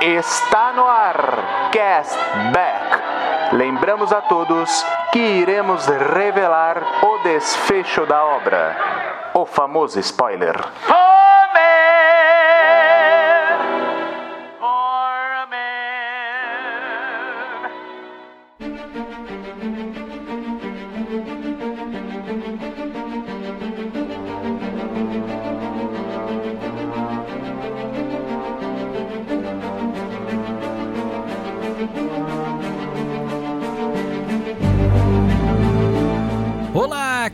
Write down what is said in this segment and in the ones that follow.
Está no ar, Cashback. Lembramos a todos que iremos revelar o desfecho da obra, o famoso spoiler.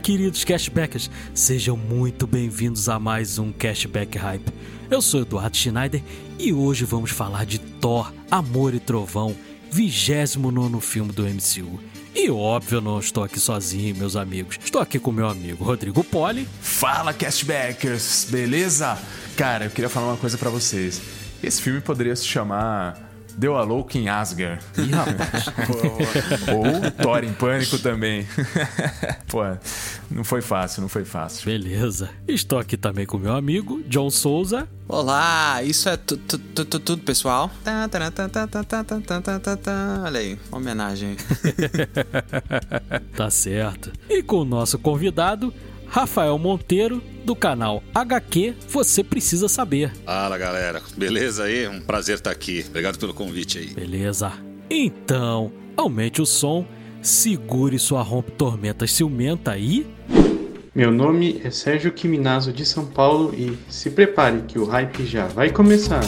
Queridos Cashbackers, sejam muito bem-vindos a mais um Cashback Hype. Eu sou Eduardo Schneider e hoje vamos falar de Thor, Amor e Trovão, 29º filme do MCU. E óbvio, eu não estou aqui sozinho, meus amigos. Estou aqui com meu amigo Rodrigo Poli. Fala, Cashbackers, beleza? Cara, eu queria falar uma coisa pra vocês. Esse filme poderia se chamar Deu a Louca em Asgard. Ih, rapaz. Ou Thor em Pânico também. Pô, não foi fácil. Beleza. Estou aqui também com meu amigo, João Souza. Olá, isso é tudo, pessoal. Olha aí, homenagem. Tá certo. E com o nosso convidado, Rafael Monteiro, do canal HQ Você Precisa Saber. Fala, galera. Beleza aí? Um prazer estar aqui. Obrigado pelo convite aí. Beleza. Então, aumente o som, segure sua rompe-tormentas ciumenta aí. Meu nome é Sérgio Quiminazo de São Paulo e se prepare que o hype já vai começar.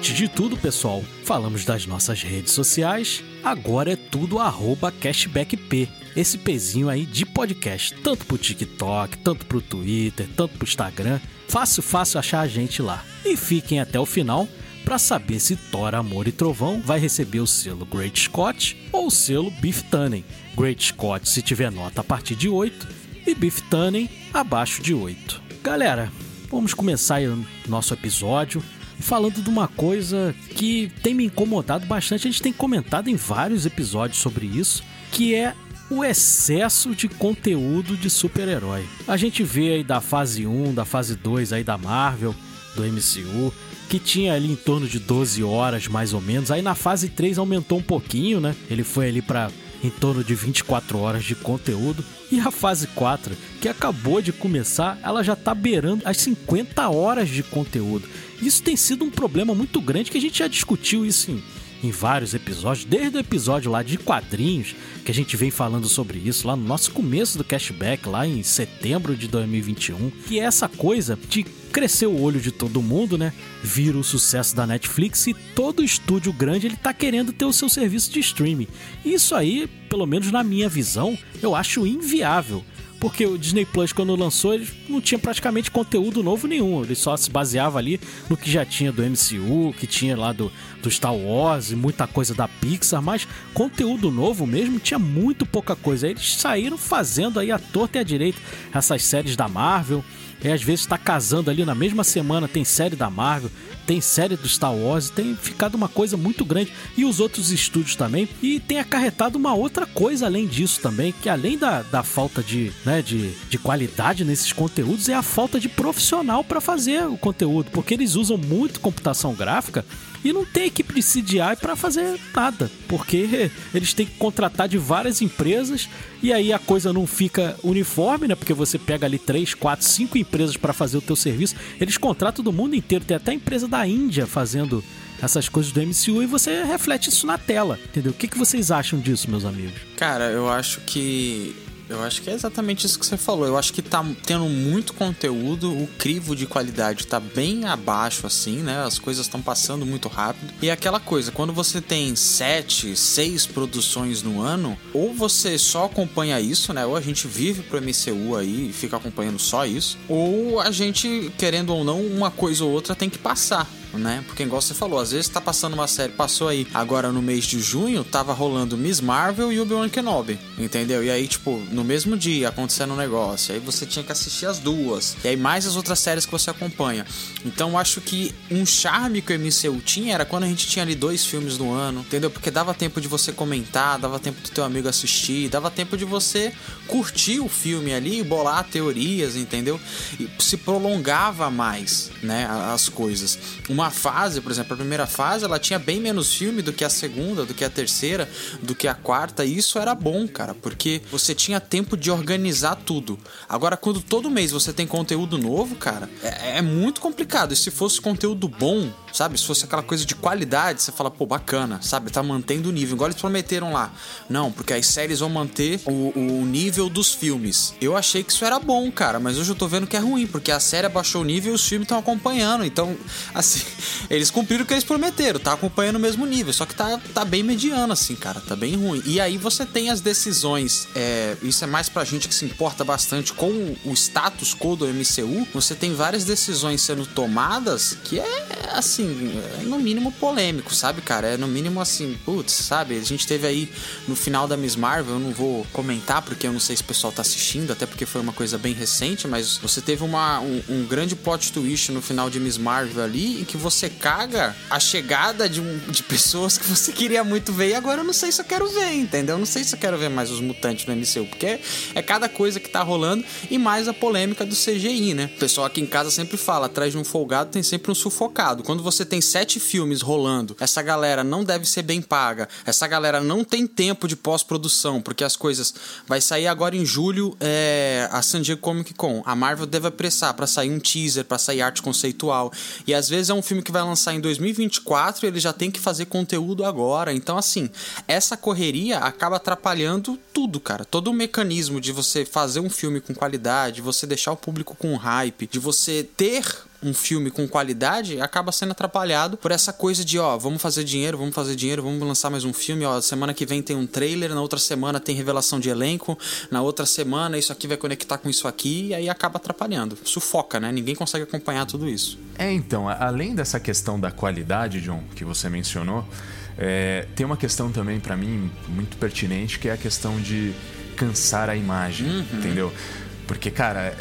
Antes de tudo, pessoal, falamos das nossas redes sociais. Agora é tudo @cashbackp. Esse pezinho aí de podcast, tanto pro TikTok, tanto pro Twitter, tanto pro Instagram. Fácil achar a gente lá. E fiquem até o final para saber se Thor, Amor e Trovão vai receber o selo Great Scott ou o selo Beef Tannen. Great Scott se tiver nota a partir de 8 e Beef Tannen abaixo de 8. Galera, vamos começar o nosso episódio falando de uma coisa que tem me incomodado bastante. A gente tem comentado em vários episódios sobre isso, que é o excesso de conteúdo de super-herói. A gente vê aí da fase 1, da fase 2 aí da Marvel, do MCU, que tinha ali em torno de 12 horas mais ou menos. Aí na fase 3 aumentou um pouquinho, né? Ele foi ali para em torno de 24 horas de conteúdo. E a fase 4, que acabou de começar, ela já tá beirando as 50 horas de conteúdo. Isso tem sido um problema muito grande, que a gente já discutiu isso em vários episódios, desde o episódio lá de quadrinhos, que a gente vem falando sobre isso lá no nosso começo do Cashback, lá em setembro de 2021, que é essa coisa de crescer o olho de todo mundo, né? Vira o sucesso da Netflix e todo estúdio grande ele tá querendo ter o seu serviço de streaming. Isso aí, pelo menos na minha visão, eu acho inviável. Porque o Disney Plus, quando lançou, ele não tinha praticamente conteúdo novo nenhum. Ele só se baseava ali no que já tinha do MCU, que tinha lá do Star Wars e muita coisa da Pixar. Mas conteúdo novo mesmo tinha muito pouca coisa. Eles saíram fazendo aí à torta e à direita essas séries da Marvel. E às vezes tá casando ali na mesma semana. Tem série da Marvel, tem série do Star Wars. Tem ficado uma coisa muito grande. E os outros estúdios também. E tem acarretado uma outra coisa além disso também. Que além da falta de qualidade nesses conteúdos, é a falta de profissional para fazer o conteúdo. Porque eles usam muito computação gráfica e não tem equipe de CGI para fazer nada, porque eles têm que contratar de várias empresas e aí a coisa não fica uniforme, né? Porque você pega ali 3, 4, 5 empresas para fazer o teu serviço, eles contratam do mundo inteiro, tem até a empresa da Índia fazendo essas coisas do MCU e você reflete isso na tela, entendeu? O que vocês acham disso, meus amigos? Cara, eu acho que Eu acho que é exatamente isso que você falou. Eu acho que tá tendo muito conteúdo, o crivo de qualidade tá bem abaixo, assim, né? As coisas estão passando muito rápido. E é aquela coisa, quando você tem 7, 6 produções no ano, ou você só acompanha isso, né? Ou a gente vive pro MCU aí e fica acompanhando só isso, ou a gente, querendo ou não, uma coisa ou outra tem que passar, né? Porque igual você falou, às vezes tá passando uma série, passou aí agora no mês de junho, tava rolando Miss Marvel e Obi-Wan Kenobi, entendeu? E aí, tipo, no mesmo dia acontecendo um negócio, aí você tinha que assistir as duas, e aí mais as outras séries que você acompanha. Então eu acho que um charme que o MCU tinha era quando a gente tinha ali 2 filmes no ano, entendeu? Porque dava tempo de você comentar, dava tempo do teu amigo assistir, dava tempo de você curtir o filme ali, bolar teorias, entendeu? E se prolongava mais, né, as coisas. Uma fase, por exemplo, a primeira fase, ela tinha bem menos filme do que a segunda, do que a terceira, do que a quarta, e isso era bom, cara, porque você tinha tempo de organizar tudo. Agora, quando todo mês você tem conteúdo novo, cara, é muito complicado. E se fosse conteúdo bom, sabe, se fosse aquela coisa de qualidade, você fala, pô, bacana, sabe, tá mantendo o nível, igual eles prometeram lá, não, porque as séries vão manter o nível dos filmes. Eu achei que isso era bom, cara, mas hoje eu tô vendo que é ruim, porque a série abaixou o nível e os filmes estão acompanhando, então, assim, eles cumpriram o que eles prometeram, tá acompanhando o mesmo nível, só que tá bem mediano, assim, cara, tá bem ruim. E aí você tem as decisões, isso é mais pra gente que se importa bastante com o status quo do MCU, você tem várias decisões sendo tomadas que é, assim, é no mínimo polêmico, sabe, cara? É no mínimo, assim, putz, sabe? A gente teve aí no final da Miss Marvel, eu não vou comentar porque eu não sei se o pessoal tá assistindo, até porque foi uma coisa bem recente, mas você teve um grande plot twist no final de Miss Marvel ali, em que você caga a chegada de pessoas que você queria muito ver, e agora eu não sei se eu quero ver, entendeu? Eu não sei se eu quero ver mais os mutantes no MCU, porque é cada coisa que tá rolando, e mais a polêmica do CGI, né? O pessoal aqui em casa sempre fala, atrás de um folgado tem sempre um sufocado. Quando você tem 7 filmes rolando, essa galera não deve ser bem paga, essa galera não tem tempo de pós-produção, porque as coisas... Vai sair agora em julho a San Diego Comic Con, a Marvel deve apressar pra sair um teaser, pra sair arte conceitual, e às vezes é um filme que vai lançar em 2024 e ele já tem que fazer conteúdo agora. Então, assim, essa correria acaba atrapalhando tudo, cara. Todo o mecanismo de você fazer um filme com qualidade, de você deixar o público com hype, de você ter um filme com qualidade, acaba sendo atrapalhado por essa coisa de, ó, vamos fazer dinheiro, vamos lançar mais um filme, ó, semana que vem tem um trailer, na outra semana tem revelação de elenco, na outra semana isso aqui vai conectar com isso aqui, e aí acaba atrapalhando. Sufoca, né? Ninguém consegue acompanhar tudo isso. Então, além dessa questão da qualidade, John, que você mencionou, tem uma questão também, pra mim, muito pertinente, que é a questão de cansar a imagem, entendeu? Porque, cara,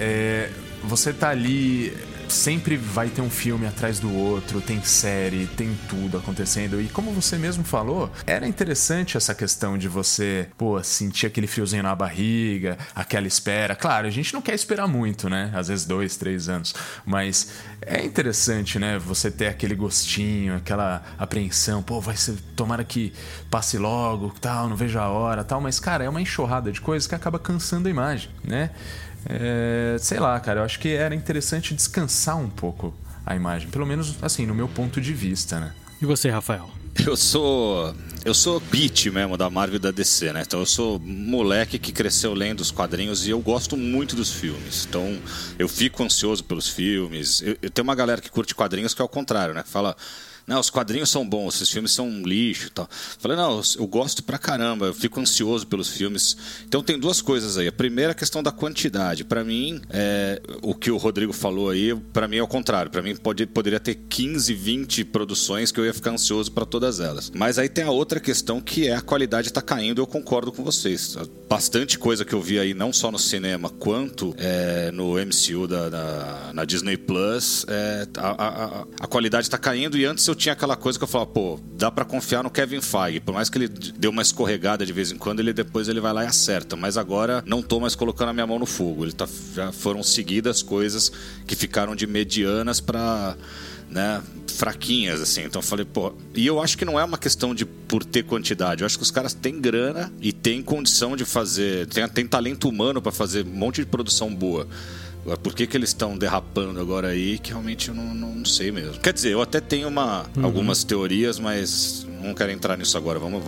você tá ali... Sempre vai ter um filme atrás do outro, tem série, tem tudo acontecendo. E como você mesmo falou, era interessante essa questão de você, pô, sentir aquele friozinho na barriga, aquela espera. Claro, a gente não quer esperar muito, né? Às vezes 2, 3 anos. Mas é interessante, né? Você ter aquele gostinho, aquela apreensão. Pô, vai ser, tomara que passe logo, tal, não vejo a hora, tal. Mas, cara, é uma enxurrada de coisas que acaba cansando a imagem, né? Sei lá, cara, eu acho que era interessante descansar um pouco a imagem, pelo menos assim, no meu ponto de vista, né? E você, Rafael? Eu sou beat mesmo da Marvel e da DC, né? Então eu sou moleque que cresceu lendo os quadrinhos e eu gosto muito dos filmes. Então eu fico ansioso pelos filmes. Eu tenho uma galera que curte quadrinhos que é o contrário, né? Que fala... Não, os quadrinhos são bons, esses filmes são um lixo e tal. Falei, não, eu gosto pra caramba, eu fico ansioso pelos filmes. Então tem duas coisas aí. A primeira é a questão da quantidade. Pra mim, o que o Rodrigo falou aí, pra mim é o contrário. Pra mim poderia ter 15, 20 produções que eu ia ficar ansioso pra todas elas. Mas aí tem a outra questão, que é a qualidade tá caindo, eu concordo com vocês. Bastante coisa que eu vi aí, não só no cinema, quanto no MCU na Disney Plus, a qualidade tá caindo, e antes eu tinha aquela coisa que eu falava, pô, dá pra confiar no Kevin Feige, por mais que ele dê uma escorregada de vez em quando, depois ele vai lá e acerta, mas agora não tô mais colocando a minha mão no fogo, já foram seguidas coisas que ficaram de medianas pra... né, fraquinhas, assim. Então eu falei, pô... E eu acho que não é uma questão de por ter quantidade. Eu acho que os caras têm grana e têm condição de fazer... Tem talento humano pra fazer um monte de produção boa. Agora, por que eles estão derrapando agora aí, que realmente eu não sei mesmo. Quer dizer, eu até tenho algumas teorias, mas não quero entrar nisso agora. Vamos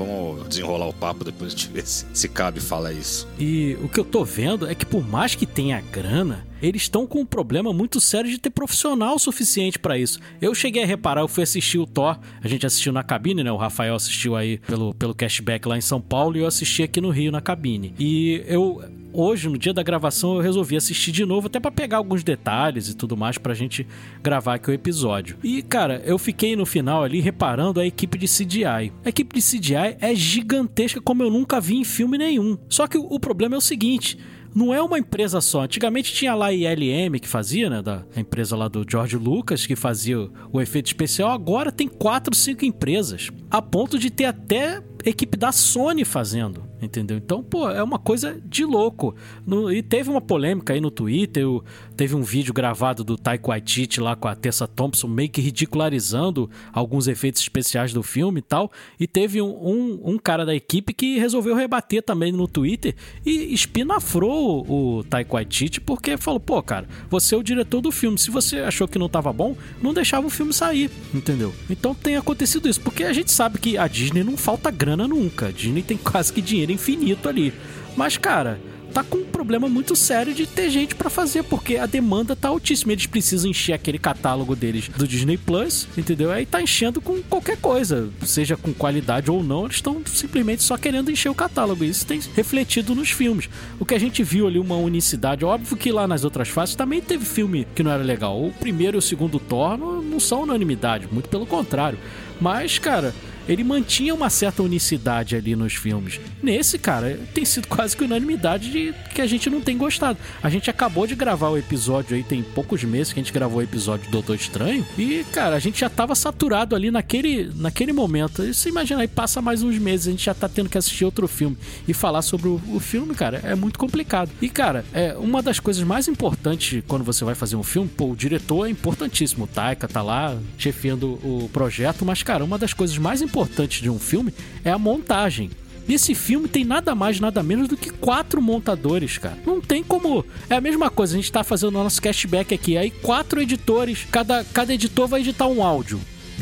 desenrolar o papo, depois a gente vê se cabe falar isso. E o que eu tô vendo é que, por mais que tenha grana, eles estão com um problema muito sério de ter profissional suficiente pra isso. Eu cheguei a reparar, eu fui assistir o Thor, a gente assistiu na cabine, né? O Rafael assistiu aí pelo Cashback lá em São Paulo e eu assisti aqui no Rio na cabine. E eu... hoje, no dia da gravação, eu resolvi assistir de novo, até pra pegar alguns detalhes e tudo mais pra gente gravar aqui o episódio. E, cara, eu fiquei no final ali reparando a equipe de CGI. A equipe de CGI é gigantesca, como eu nunca vi em filme nenhum. Só que o problema é o seguinte... não é uma empresa só. Antigamente tinha lá a ILM que fazia, né? Da empresa lá do George Lucas, que fazia o efeito especial. Agora tem 4, 5 empresas. A ponto de ter até equipe da Sony fazendo, entendeu? Então, pô, é uma coisa de louco. E teve uma polêmica aí no Twitter. Teve um vídeo gravado do Taika Waititi lá com a Tessa Thompson, meio que ridicularizando alguns efeitos especiais do filme e tal. E teve um cara da equipe que resolveu rebater também no Twitter e espinafrou o Taika Waititi, porque falou, pô, cara, você é o diretor do filme, se você achou que não tava bom, não deixava o filme sair, entendeu? Então tem acontecido isso, porque a gente sabe que a Disney não falta grana nunca, a Disney tem quase que dinheiro infinito ali, mas, cara, tá com um problema muito sério de ter gente pra fazer, porque a demanda tá altíssima, eles precisam encher aquele catálogo deles do Disney Plus, entendeu? Aí tá enchendo com qualquer coisa, seja com qualidade ou não, eles estão simplesmente só querendo encher o catálogo, e isso tem refletido nos filmes. O que a gente viu ali, uma unicidade, óbvio que lá nas outras fases também teve filme que não era legal, o primeiro e o segundo Thor não são unanimidade, muito pelo contrário, mas, cara... ele mantinha uma certa unicidade ali nos filmes. Nesse, cara, tem sido quase que unanimidade de que a gente não tem gostado. A gente acabou de gravar o episódio aí, tem poucos meses que a gente gravou o episódio do Doutor Estranho. E, cara, a gente já tava saturado ali naquele momento. E você imagina, aí passa mais uns meses, a gente já tá tendo que assistir outro filme. E falar sobre o filme, cara, é muito complicado. E, cara, uma das coisas mais importantes quando você vai fazer um filme, pô, o diretor é importantíssimo. O Taika tá lá chefiando o projeto, mas, cara, uma das coisas mais importante de um filme é a montagem. E esse filme tem nada mais, nada menos do que 4 montadores, cara. Não tem como... é a mesma coisa, a gente tá fazendo o nosso cashback aqui, aí 4 editores, cada editor vai editar um áudio.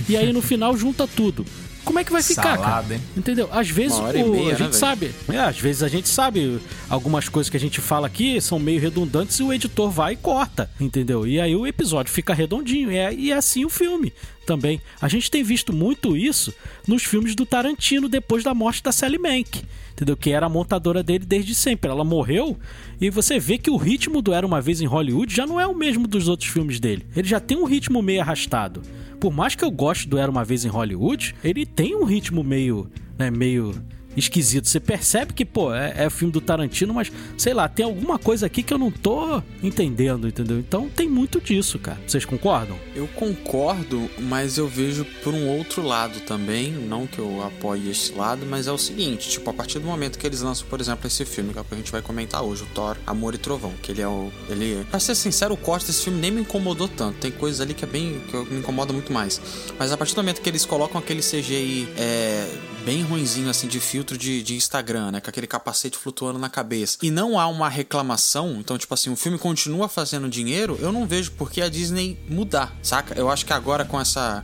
E aí no final junta tudo. Como é que vai ficar, salada, cara? Hein? Entendeu? Às vezes a gente sabe. Às vezes a gente sabe. Algumas coisas que a gente fala aqui são meio redundantes e o editor vai e corta, entendeu? E aí o episódio fica redondinho. E é assim o filme também. A gente tem visto muito isso nos filmes do Tarantino depois da morte da Sally Mank, entendeu? Que era a montadora dele desde sempre. Ela morreu e você vê que o ritmo do Era Uma Vez em Hollywood já não é o mesmo dos outros filmes dele. Ele já tem um ritmo meio arrastado. Por mais que eu goste do Era Uma Vez em Hollywood, ele tem um ritmo meio, né, meio esquisito. Você percebe que, pô, é filme do Tarantino, mas, sei lá, tem alguma coisa aqui que eu não tô entendendo, entendeu? Então tem muito disso, cara. Vocês concordam? Eu concordo, mas eu vejo por um outro lado também, não que eu apoie esse lado, mas é o seguinte, tipo, a partir do momento que eles lançam, por exemplo, esse filme que a gente vai comentar hoje, o Thor, Amor e Trovão, que ele é o... ele, pra ser sincero, o corte desse filme nem me incomodou tanto. Tem coisas ali que é bem... que me incomoda muito mais. Mas a partir do momento que eles colocam aquele CGI bem ruinzinho, assim, de filtro de Instagram, né? Com aquele capacete flutuando na cabeça. E não há uma reclamação, então, tipo assim, o filme continua fazendo dinheiro, eu não vejo por que a Disney mudar, saca? Eu acho que agora com essa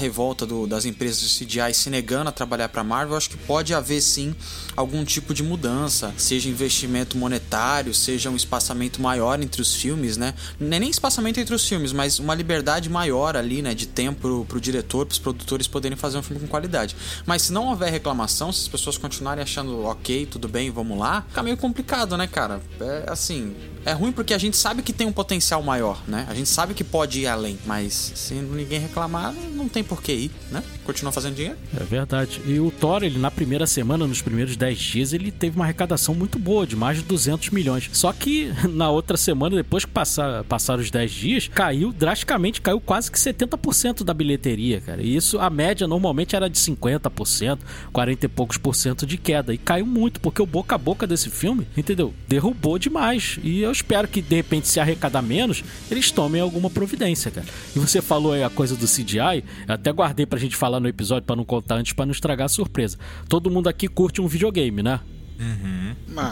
revolta das empresas de CGI se negando a trabalhar para Marvel, acho que pode haver sim algum tipo de mudança, seja investimento monetário, seja um espaçamento maior entre os filmes, né? Não é nem espaçamento entre os filmes, mas uma liberdade maior ali, né, de tempo pro diretor, pros produtores poderem fazer um filme com qualidade. Mas se não houver reclamação, se as pessoas continuarem achando ok, tudo bem, vamos lá, fica meio complicado, né, cara? É assim, é ruim porque a gente sabe que tem um potencial maior, né? A gente sabe que pode ir além, mas se ninguém reclamar, não tem por que ir, né? Continua fazendo dinheiro. É verdade. E o Thor, ele na primeira semana, nos primeiros 10 dias, ele teve uma arrecadação muito boa, de mais de 200 milhões. Só que na outra semana, depois que passaram os 10 dias, caiu drasticamente, caiu quase que 70% da bilheteria, cara. E isso, a média normalmente era de 50%, 40 e poucos por cento de queda. E caiu muito, porque o boca a boca desse filme, entendeu? Derrubou demais. E eu espero que, de repente, se arrecadar menos, eles tomem alguma providência, cara. E você falou aí a coisa do CGI, eu até guardei pra gente falar no episódio pra não contar antes, pra não estragar a surpresa. Todo mundo aqui curte um videogame, né?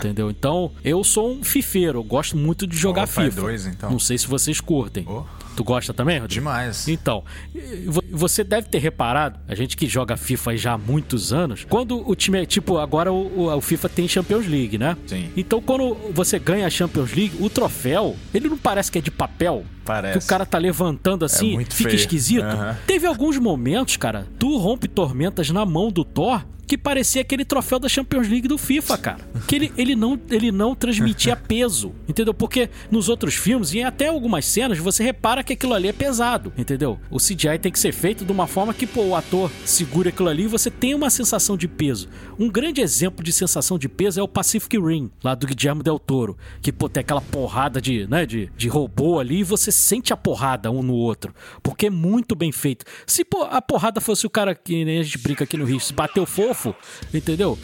Entendeu? Então, eu sou um fifeiro, eu gosto muito de jogar FIFA. 2, então. Não sei se vocês curtem. Oh. Tu gosta também, Rodrigo? Demais. Então, você deve ter reparado, a gente que joga FIFA já há muitos anos, quando o time é, tipo, agora o FIFA tem Champions League, né? Sim. Então, quando você ganha a Champions League, o troféu, ele não parece que é de papel? Parece. Que o cara tá levantando assim, fica feio. Esquisito. Uhum. Teve alguns momentos, cara, do Rompe Tormentas na mão do Thor, que parecia aquele troféu da Champions League do FIFA, cara. Que ele não transmitia peso, entendeu? Porque nos outros filmes, e em até algumas cenas, você repara que aquilo ali é pesado, entendeu? O CGI tem que ser feito de uma forma que, pô, o ator segura aquilo ali e você tem uma sensação de peso. Um grande exemplo de sensação de peso é o Pacific Rim, lá do Guillermo del Toro, que, pô, tem aquela porrada de robô ali e você sente a porrada um no outro, porque é muito bem feito. Se, pô, a porrada fosse o cara que nem a gente brinca aqui no Rio, se bateu fofo, entendeu?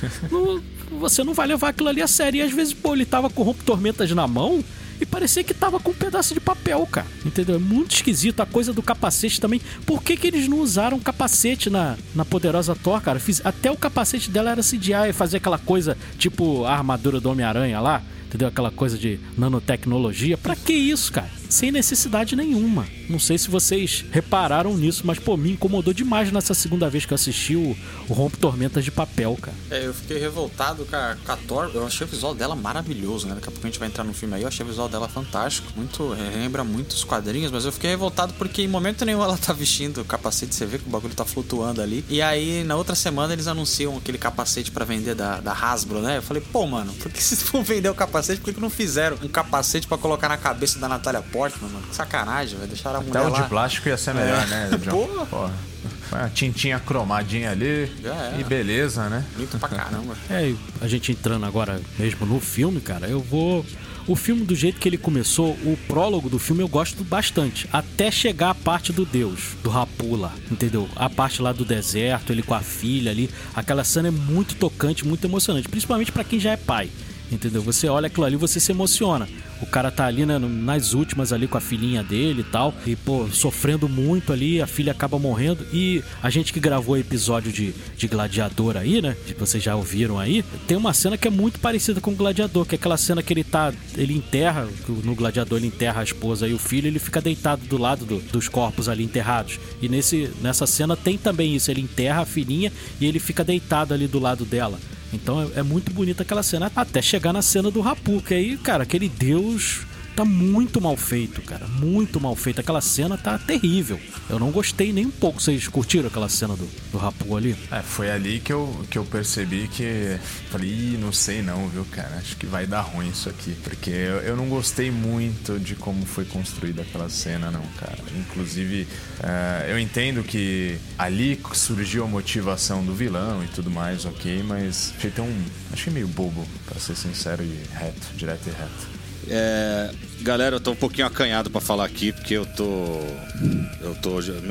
Você não vai levar aquilo ali a sério. E às vezes, pô, ele tava com o Rompe Tormentas na mão e parecia que tava com um pedaço de papel, cara. Entendeu? É muito esquisito. A coisa do capacete também. Por que eles não usaram capacete na poderosa Thor, cara? Até o capacete dela era CGI, fazer aquela coisa tipo a armadura do Homem-Aranha lá, entendeu? Aquela coisa de nanotecnologia. Pra que isso, cara? Sem necessidade nenhuma. Não sei se vocês repararam nisso, mas, pô, me incomodou demais nessa segunda vez que eu assisti o Rompe Tormentas de papel, cara. É, eu fiquei revoltado com a Thor. Eu achei o visual dela maravilhoso, né? Daqui a pouco a gente vai entrar no filme aí. Eu achei o visual dela fantástico. Muito, lembra muito os quadrinhos, mas eu fiquei revoltado porque em momento nenhum ela tá vestindo o capacete. Você vê que o bagulho tá flutuando ali. E aí, na outra semana, eles anunciam aquele capacete pra vender da Hasbro, né? Eu falei, pô, mano, por que vocês vão vender o capacete? Por que não fizeram um capacete pra colocar na cabeça da Natalie Portman? Mano, que sacanagem, vai deixar a mulher lá. De plástico ia ser melhor, né? Porra. Uma tintinha cromadinha ali e beleza, né? Bonito pra caramba. A gente entrando agora mesmo no filme, cara, o filme, do jeito que ele começou, o prólogo do filme eu gosto bastante, até chegar a parte do Deus, do Rapu lá, entendeu? A parte lá do deserto, ele com a filha ali, aquela cena é muito tocante, muito emocionante, principalmente pra quem já é pai. Entendeu? Você olha aquilo ali e você se emociona. O cara tá ali, né, nas últimas ali com a filhinha dele e tal. E, pô, sofrendo muito ali, a filha acaba morrendo. E a gente que gravou o episódio de Gladiador aí, né? Que vocês já ouviram aí. Tem uma cena que é muito parecida com o Gladiador, que é aquela cena que ele enterra, no Gladiador ele enterra a esposa e o filho, ele fica deitado do lado dos corpos ali enterrados. E nessa cena tem também isso, ele enterra a filhinha e ele fica deitado ali do lado dela. Então é muito bonita aquela cena, até chegar na cena do Rapu, que aí, cara, aquele Deus tá muito mal feito, cara, muito mal feito. Aquela cena tá terrível. Eu não gostei nem um pouco. Vocês curtiram aquela cena do Rapu ali? É, foi ali que eu percebi que... Falei, não sei não, viu, cara? Acho que vai dar ruim isso aqui. Porque eu não gostei muito de como foi construída aquela cena, não, cara. Inclusive, eu entendo que ali surgiu a motivação do vilão e tudo mais, ok? Mas achei meio bobo, pra ser sincero, e reto, direto e reto. Galera, eu tô um pouquinho acanhado pra falar aqui, porque eu tô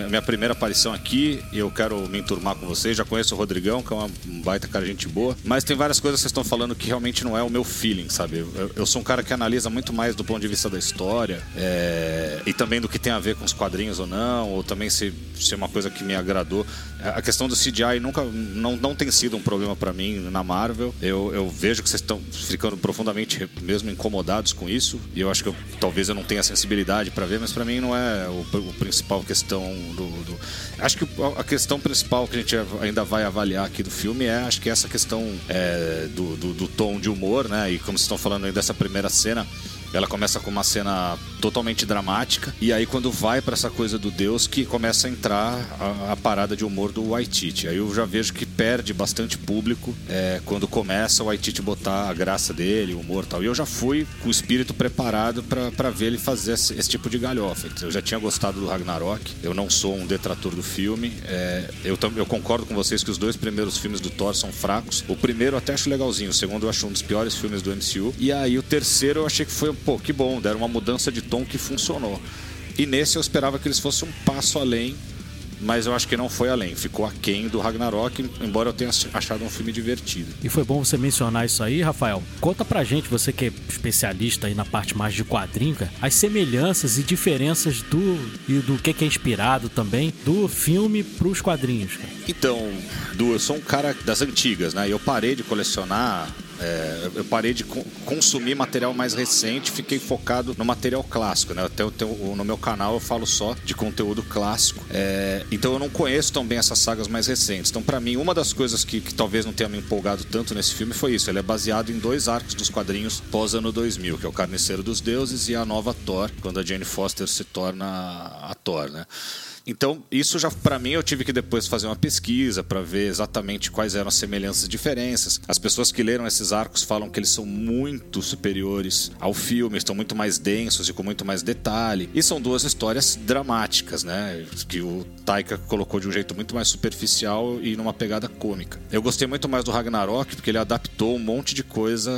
minha primeira aparição aqui e eu quero me enturmar com vocês. Já conheço o Rodrigão, que é um baita cara, gente boa, mas tem várias coisas que vocês estão falando que realmente não é o meu feeling, sabe? Eu sou um cara que analisa muito mais do ponto de vista da história, e também do que tem a ver com os quadrinhos ou não, ou também se é uma coisa que me agradou. A questão do CGI não tem sido um problema pra mim na Marvel. Eu vejo que vocês estão ficando profundamente mesmo incomodados com isso, e eu acho que talvez eu não tenha sensibilidade para ver, mas para mim não é o principal questão do... Acho que a questão principal que a gente ainda vai avaliar aqui do filme acho que essa questão do tom de humor, né? E como vocês estão falando aí dessa primeira cena, ela começa com uma cena totalmente dramática, e aí quando vai pra essa coisa do Deus, que começa a entrar a parada de humor do Waititi. Aí eu já vejo que perde bastante público quando começa o Waititi botar a graça dele, o humor e tal. E eu já fui com o espírito preparado pra ver ele fazer esse tipo de galhofa. Eu já tinha gostado do Ragnarok, eu não sou um detrator do filme. Eu concordo com vocês que os dois primeiros filmes do Thor são fracos. O primeiro eu até acho legalzinho, o segundo eu acho um dos piores filmes do MCU. E aí o terceiro eu achei que foi um... Pô, que bom, deram uma mudança de tom que funcionou. E nesse eu esperava que eles fossem um passo além, mas eu acho que não foi além, ficou aquém do Ragnarok, embora eu tenha achado um filme divertido. E foi bom você mencionar isso aí, Rafael. Conta pra gente, você que é especialista aí na parte mais de quadrinho, cara, as semelhanças e diferenças do que é inspirado também do filme pros quadrinhos, cara. Então, Du, eu sou um cara das antigas, né? Eu parei de colecionar eu parei de consumir material mais recente, fiquei focado no material clássico, né? Até no meu canal eu falo só de conteúdo clássico. Então eu não conheço tão bem essas sagas mais recentes. Então, pra mim, uma das coisas que talvez não tenha me empolgado tanto nesse filme foi isso. Ele é baseado em dois arcos dos quadrinhos pós-ano 2000, que é o Carniceiro dos Deuses e a nova Thor, quando a Jane Foster se torna a Thor, né? Então, isso já, pra mim, eu tive que depois fazer uma pesquisa pra ver exatamente quais eram as semelhanças e diferenças. As pessoas que leram esses arcos falam que eles são muito superiores ao filme, estão muito mais densos e com muito mais detalhe. E são duas histórias dramáticas, né? Que o Taika colocou de um jeito muito mais superficial e numa pegada cômica. Eu gostei muito mais do Ragnarok porque ele adaptou um monte de coisa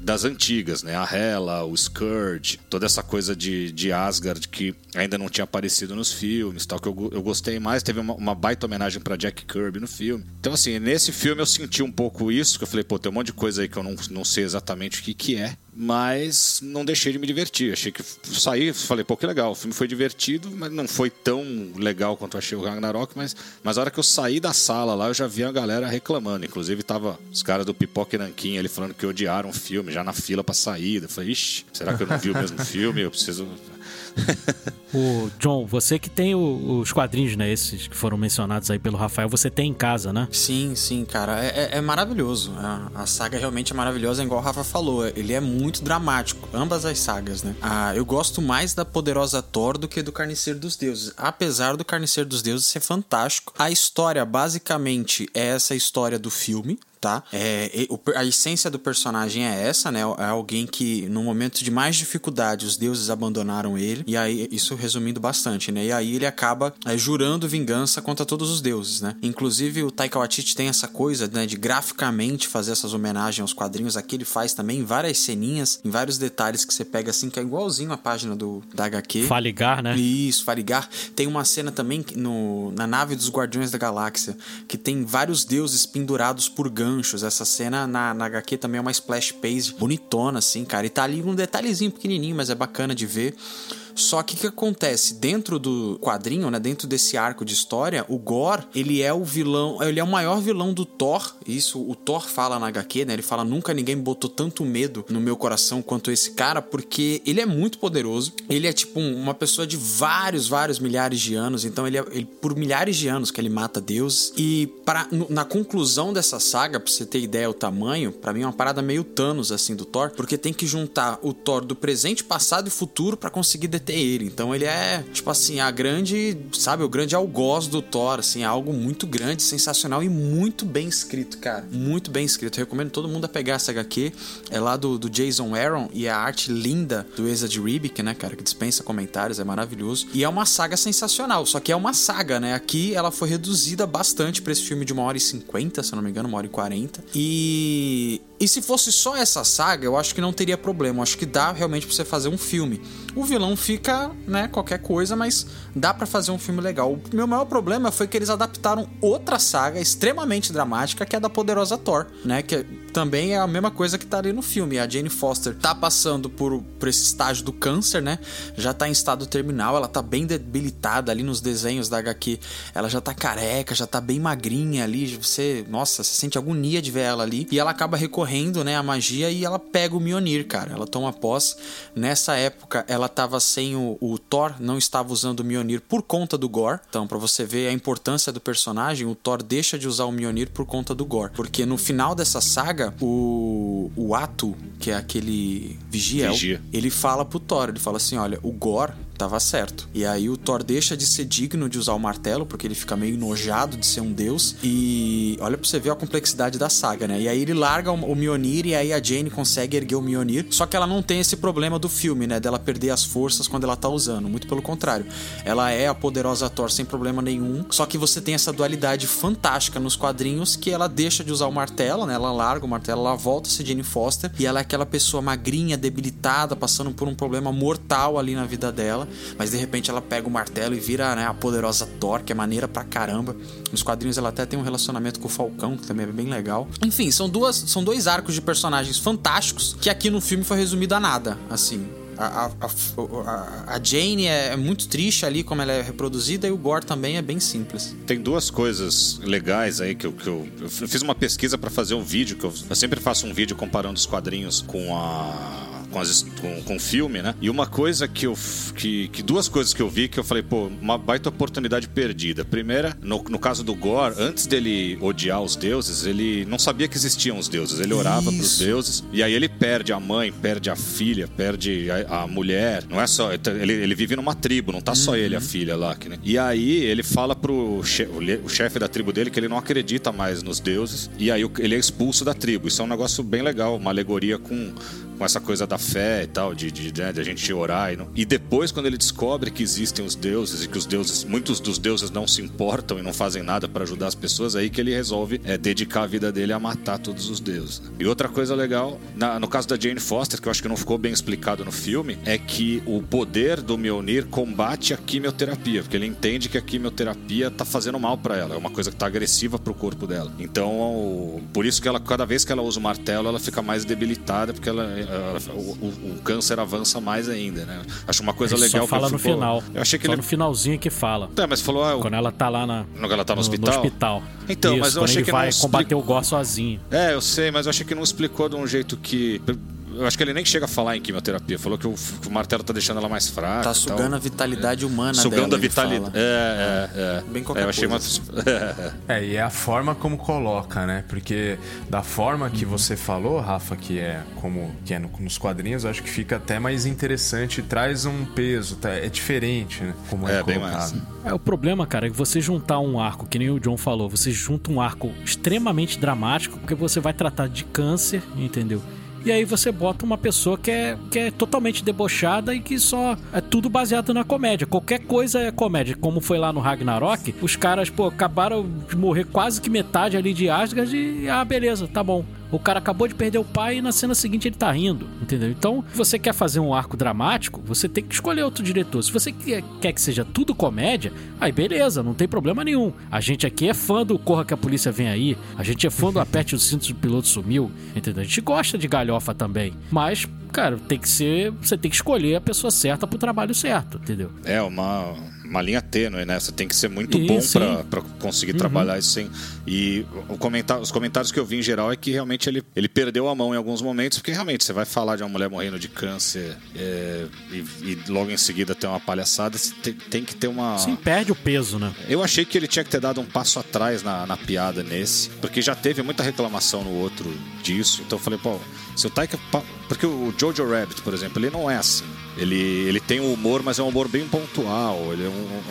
das antigas, né? A Hela, o Scourge, toda essa coisa de Asgard que ainda não tinha aparecido nos filmes, tal, que eu gostei mais. Teve uma baita homenagem pra Jack Kirby no filme. Então, assim, nesse filme eu senti um pouco isso, que eu falei, pô, tem um monte de coisa aí que eu não sei exatamente o que é, mas não deixei de me divertir. Achei que saí, falei, pô, que legal, o filme foi divertido, mas não foi tão legal quanto eu achei o Ragnarok, mas a hora que eu saí da sala lá, eu já vi a galera reclamando. Inclusive, tava os caras do Pipoca e Nanquim ali falando que odiaram o filme, já na fila pra saída. Eu falei, ixi, será que eu não vi o mesmo filme? Eu preciso... O John, você que tem os quadrinhos, né, esses que foram mencionados aí pelo Rafael, você tem em casa, né? Sim, cara, é maravilhoso. A saga realmente é maravilhosa, igual o Rafa falou, ele é muito dramático, ambas as sagas, né? Eu gosto mais da Poderosa Thor do que do Carniceiro dos Deuses, apesar do Carniceiro dos Deuses ser fantástico. A história basicamente é essa história do filme, tá? A essência do personagem é essa, né? É alguém que, no momento de mais dificuldade, os deuses abandonaram ele. E aí, isso resumindo bastante, né? E aí ele acaba jurando vingança contra todos os deuses, né? Inclusive, o Taika Waititi tem essa coisa, né, de graficamente fazer essas homenagens aos quadrinhos. Aqui ele faz também várias ceninhas, em vários detalhes que você pega assim, que é igualzinho a página da HQ. Faligar, né? Isso, Faligar. Tem uma cena também na nave dos Guardiões da Galáxia, que tem vários deuses pendurados por ganchos. Essa cena na HQ também é uma splash page bonitona, assim, cara. E tá ali um detalhezinho pequenininho, mas é bacana de ver. Só que o que acontece? Dentro do quadrinho, né, dentro desse arco de história, o Gore, ele é o vilão, ele é o maior vilão do Thor. Isso o Thor fala na HQ, né? Ele fala, nunca ninguém botou tanto medo no meu coração quanto esse cara, porque ele é muito poderoso. Ele é tipo uma pessoa de vários milhares de anos. Então ele por milhares de anos que ele mata deuses. E na conclusão dessa saga, pra você ter ideia o tamanho, pra mim é uma parada meio Thanos, assim, do Thor, porque tem que juntar o Thor do presente, passado e futuro pra conseguir deter ele. Então ele é, tipo assim, o grande algoz do Thor, assim, é algo muito grande, sensacional e muito bem escrito, cara. Muito bem escrito. Eu recomendo todo mundo a pegar essa HQ. É lá do Jason Aaron e a arte linda do Ezad Ribic, né, cara, que dispensa comentários, é maravilhoso. E é uma saga sensacional, só que é uma saga, né? Aqui ela foi reduzida bastante pra esse filme de 1h50, se eu não me engano, 1h40. E se fosse só essa saga, eu acho que não teria problema. Eu acho que dá realmente pra você fazer um filme. O vilão fica, né, qualquer coisa, mas dá pra fazer um filme legal. O meu maior problema foi que eles adaptaram outra saga extremamente dramática, que é a da Poderosa Thor, né, que também é a mesma coisa que tá ali no filme. A Jane Foster tá passando por esse estágio do câncer, né, já tá em estado terminal, ela tá bem debilitada ali nos desenhos da HQ. Ela já tá careca, já tá bem magrinha ali, você sente agonia de ver ela ali, e ela acaba recorrendo, né, à magia, e ela pega o Mjolnir, cara, ela toma posse. Nessa época, ela tava sem o Thor, não estava usando o Mjolnir por conta do Gore. Então, pra você ver a importância do personagem, o Thor deixa de usar o Mjolnir por conta do Gore, porque no final dessa saga, o Atu, que é aquele vigia, ele fala pro Thor, ele fala assim, olha, o Gore tava certo. E aí o Thor deixa de ser digno de usar o martelo, porque ele fica meio enojado de ser um deus. E olha pra você ver a complexidade da saga, né? E aí ele larga o Mjolnir, e aí a Jane consegue erguer o Mjolnir. Só que ela não tem esse problema do filme, né? Dela perder as forças quando ela tá usando. Muito pelo contrário. Ela é a poderosa Thor sem problema nenhum. Só que você tem essa dualidade fantástica nos quadrinhos, que ela deixa de usar o martelo, né? Ela larga o martelo, ela volta a ser Jane Foster. E ela é aquela pessoa magrinha, debilitada, passando por um problema mortal ali na vida dela. Mas de repente ela pega o martelo e vira, né, a poderosa Thor, que é maneira pra caramba. Nos quadrinhos ela até tem um relacionamento com o Falcão, que também é bem legal. Enfim, são dois arcos de personagens fantásticos que aqui no filme foi resumido a nada, assim. a Jane é muito triste ali como ela é reproduzida, e o gore também é bem simples. Tem duas coisas legais aí que eu fiz uma pesquisa para fazer um vídeo, que eu sempre faço um vídeo comparando os quadrinhos com o filme, né? E uma coisa que duas coisas que eu vi que eu falei, pô, uma baita oportunidade perdida. Primeira, no caso do Gore, antes dele odiar os deuses, ele não sabia que existiam os deuses. Ele orava pros deuses, e aí ele perde a mãe, perde a filha, perde a mulher. Não é só... Ele vive numa tribo, não tá só ele, a filha lá. Que, né? E aí ele fala pro chefe da tribo dele que ele não acredita mais nos deuses, e aí ele é expulso da tribo. Isso é um negócio bem legal, uma alegoria com essa coisa da fé e tal, de a gente orar. E depois, quando ele descobre que existem os deuses e que os deuses, muitos dos deuses não se importam e não fazem nada pra ajudar as pessoas, aí que ele resolve dedicar a vida dele a matar todos os deuses. E outra coisa legal, no caso da Jane Foster, que eu acho que não ficou bem explicado no filme, é que o poder do Mjolnir combate a quimioterapia, porque ele entende que a quimioterapia tá fazendo mal pra ela, é uma coisa que tá agressiva pro corpo dela. Então, por isso que ela, cada vez que ela usa o martelo, ela fica mais debilitada, porque o câncer avança mais ainda, né? Acho uma coisa legal. Só fala no final. Eu achei que só no finalzinho que fala. É, mas falou... quando ela tá lá no hospital? No hospital. Então, isso, mas eu achei que não explicou. Combater o Gore sozinho. É, eu sei, mas eu achei que não explicou de um jeito que... Eu acho que ele nem chega a falar em quimioterapia. Falou que o martelo tá deixando ela mais fraca. Tá sugando a vitalidade humana dela. Sugando a vitalidade. É. Bem qualquer coisa. E é a forma como coloca, né? Porque da forma que você falou, Rafa, que é nos quadrinhos, eu acho que fica até mais interessante. Traz um peso, tá? É diferente, né? Como é bem colocado. Mais. O problema, cara, é que você juntar um arco, que nem o John falou, você junta um arco extremamente dramático, porque você vai tratar de câncer, entendeu? E aí você bota uma pessoa que é totalmente debochada e que só é tudo baseado na comédia. Qualquer coisa é comédia. Como foi lá no Ragnarok, os caras, acabaram de morrer quase que metade ali de Asgard e... Ah, beleza, tá bom. O cara acabou de perder o pai e na cena seguinte ele tá rindo, entendeu? Então, se você quer fazer um arco dramático, você tem que escolher outro diretor. Se você quer que seja tudo comédia, aí beleza, não tem problema nenhum. A gente aqui é fã do Corra que a Polícia Vem Aí, a gente é fã do Aperte os Cintos do Piloto Sumiu, entendeu? A gente gosta de galhofa também, mas... Cara, você tem que escolher a pessoa certa pro trabalho certo, entendeu? É uma linha tênue, né? Você tem que ser muito bom pra conseguir trabalhar isso sem... E os comentários que eu vi em geral é que realmente ele perdeu a mão em alguns momentos, porque realmente você vai falar de uma mulher morrendo de câncer e logo em seguida ter uma palhaçada, você tem que ter uma... Sim, perde o peso, né? Eu achei que ele tinha que ter dado um passo atrás na piada nesse, porque já teve muita reclamação no outro disso, então eu falei, se o Taika... Porque o Jojo Rabbit, por exemplo, ele não é assim. Ele tem um humor, mas é um humor bem pontual. Ele,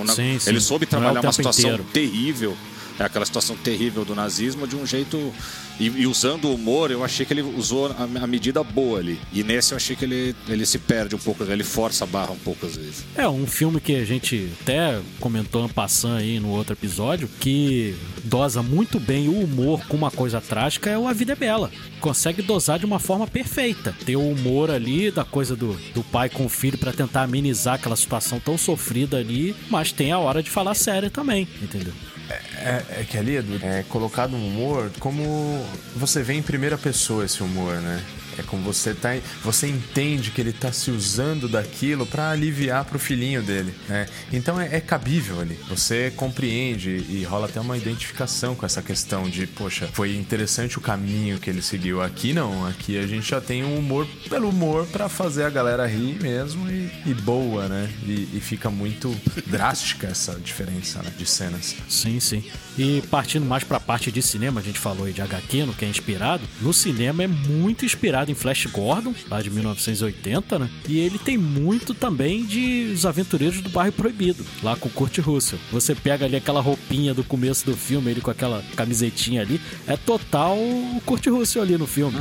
sim. Ele soube trabalhar uma situação terrível. É aquela situação terrível do nazismo de um jeito... E usando o humor, eu achei que ele usou a medida boa ali. E nesse eu achei que ele se perde um pouco, ele força a barra um pouco às vezes. É, um filme que a gente até comentou en passant aí no outro episódio, que dosa muito bem o humor com uma coisa trágica, é o A Vida é Bela. Consegue dosar de uma forma perfeita. Ter o humor ali da coisa do pai com o filho pra tentar amenizar aquela situação tão sofrida ali, mas tem a hora de falar sério também, entendeu? É que ali, Edu, é colocado um humor como você vê em primeira pessoa esse humor, né? É como você entende que ele tá se usando daquilo pra aliviar pro filhinho dele, né? Então é cabível ali. Você compreende e rola até uma identificação com essa questão de, poxa, foi interessante o caminho que ele seguiu. Aqui não, aqui a gente já tem um humor pelo humor pra fazer a galera rir mesmo e boa, né? E fica muito drástica essa diferença, né, de cenas. Sim. E partindo mais pra parte de cinema, a gente falou aí de HQ, no que é inspirado. No cinema é muito inspirado em Flash Gordon, lá de 1980, né? E ele tem muito também de Os Aventureiros do Bairro Proibido, lá com o Kurt Russell. Você pega ali aquela roupinha do começo do filme, ele com aquela camisetinha ali, é total o Kurt Russell ali no filme,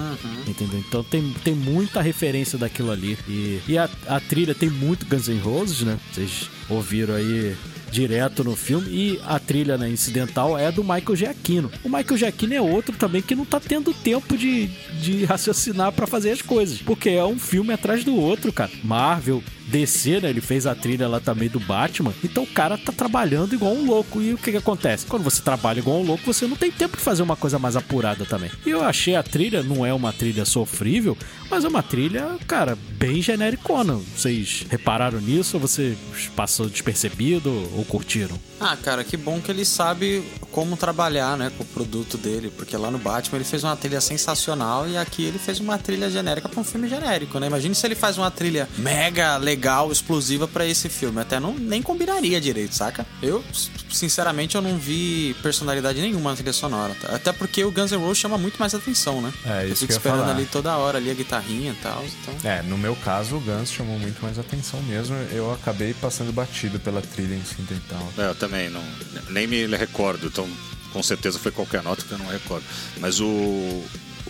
entendeu? Então tem muita referência daquilo ali. E a trilha tem muito Guns N' Roses, né? Vocês ouviram aí direto no filme, e a trilha, né, incidental é do Michael Giacchino. O Michael Giacchino é outro também que não tá tendo tempo de raciocinar pra fazer as coisas, porque é um filme atrás do outro, cara. Marvel, DC, né? Ele fez a trilha lá também do Batman. Então o cara tá trabalhando igual um louco. E o que que acontece? Quando você trabalha igual um louco, você não tem tempo de fazer uma coisa mais apurada também. E eu achei a trilha, não é uma trilha sofrível, mas é uma trilha, cara, bem genericona. Vocês repararam nisso ou você passou despercebido ou curtiram? Ah, cara, que bom que ele sabe como trabalhar, né, com o produto dele, porque lá no Batman ele fez uma trilha sensacional e aqui ele fez uma trilha genérica pra um filme genérico, né? Imagina se ele faz uma trilha mega legal, explosiva pra esse filme. Até não, nem combinaria direito, saca? Eu, sinceramente, eu não vi personalidade nenhuma na trilha sonora. Até porque o Guns N' Roses chama muito mais atenção, né? É, isso que eu ia falar. Ali toda hora, ali a guitarrinha e tal. Então... É, no meu caso, o Guns chamou muito mais atenção mesmo. Eu acabei passando batido pela trilha incidental. É, eu também, não, nem me recordo. Então, com certeza foi qualquer nota que eu não recordo. Mas o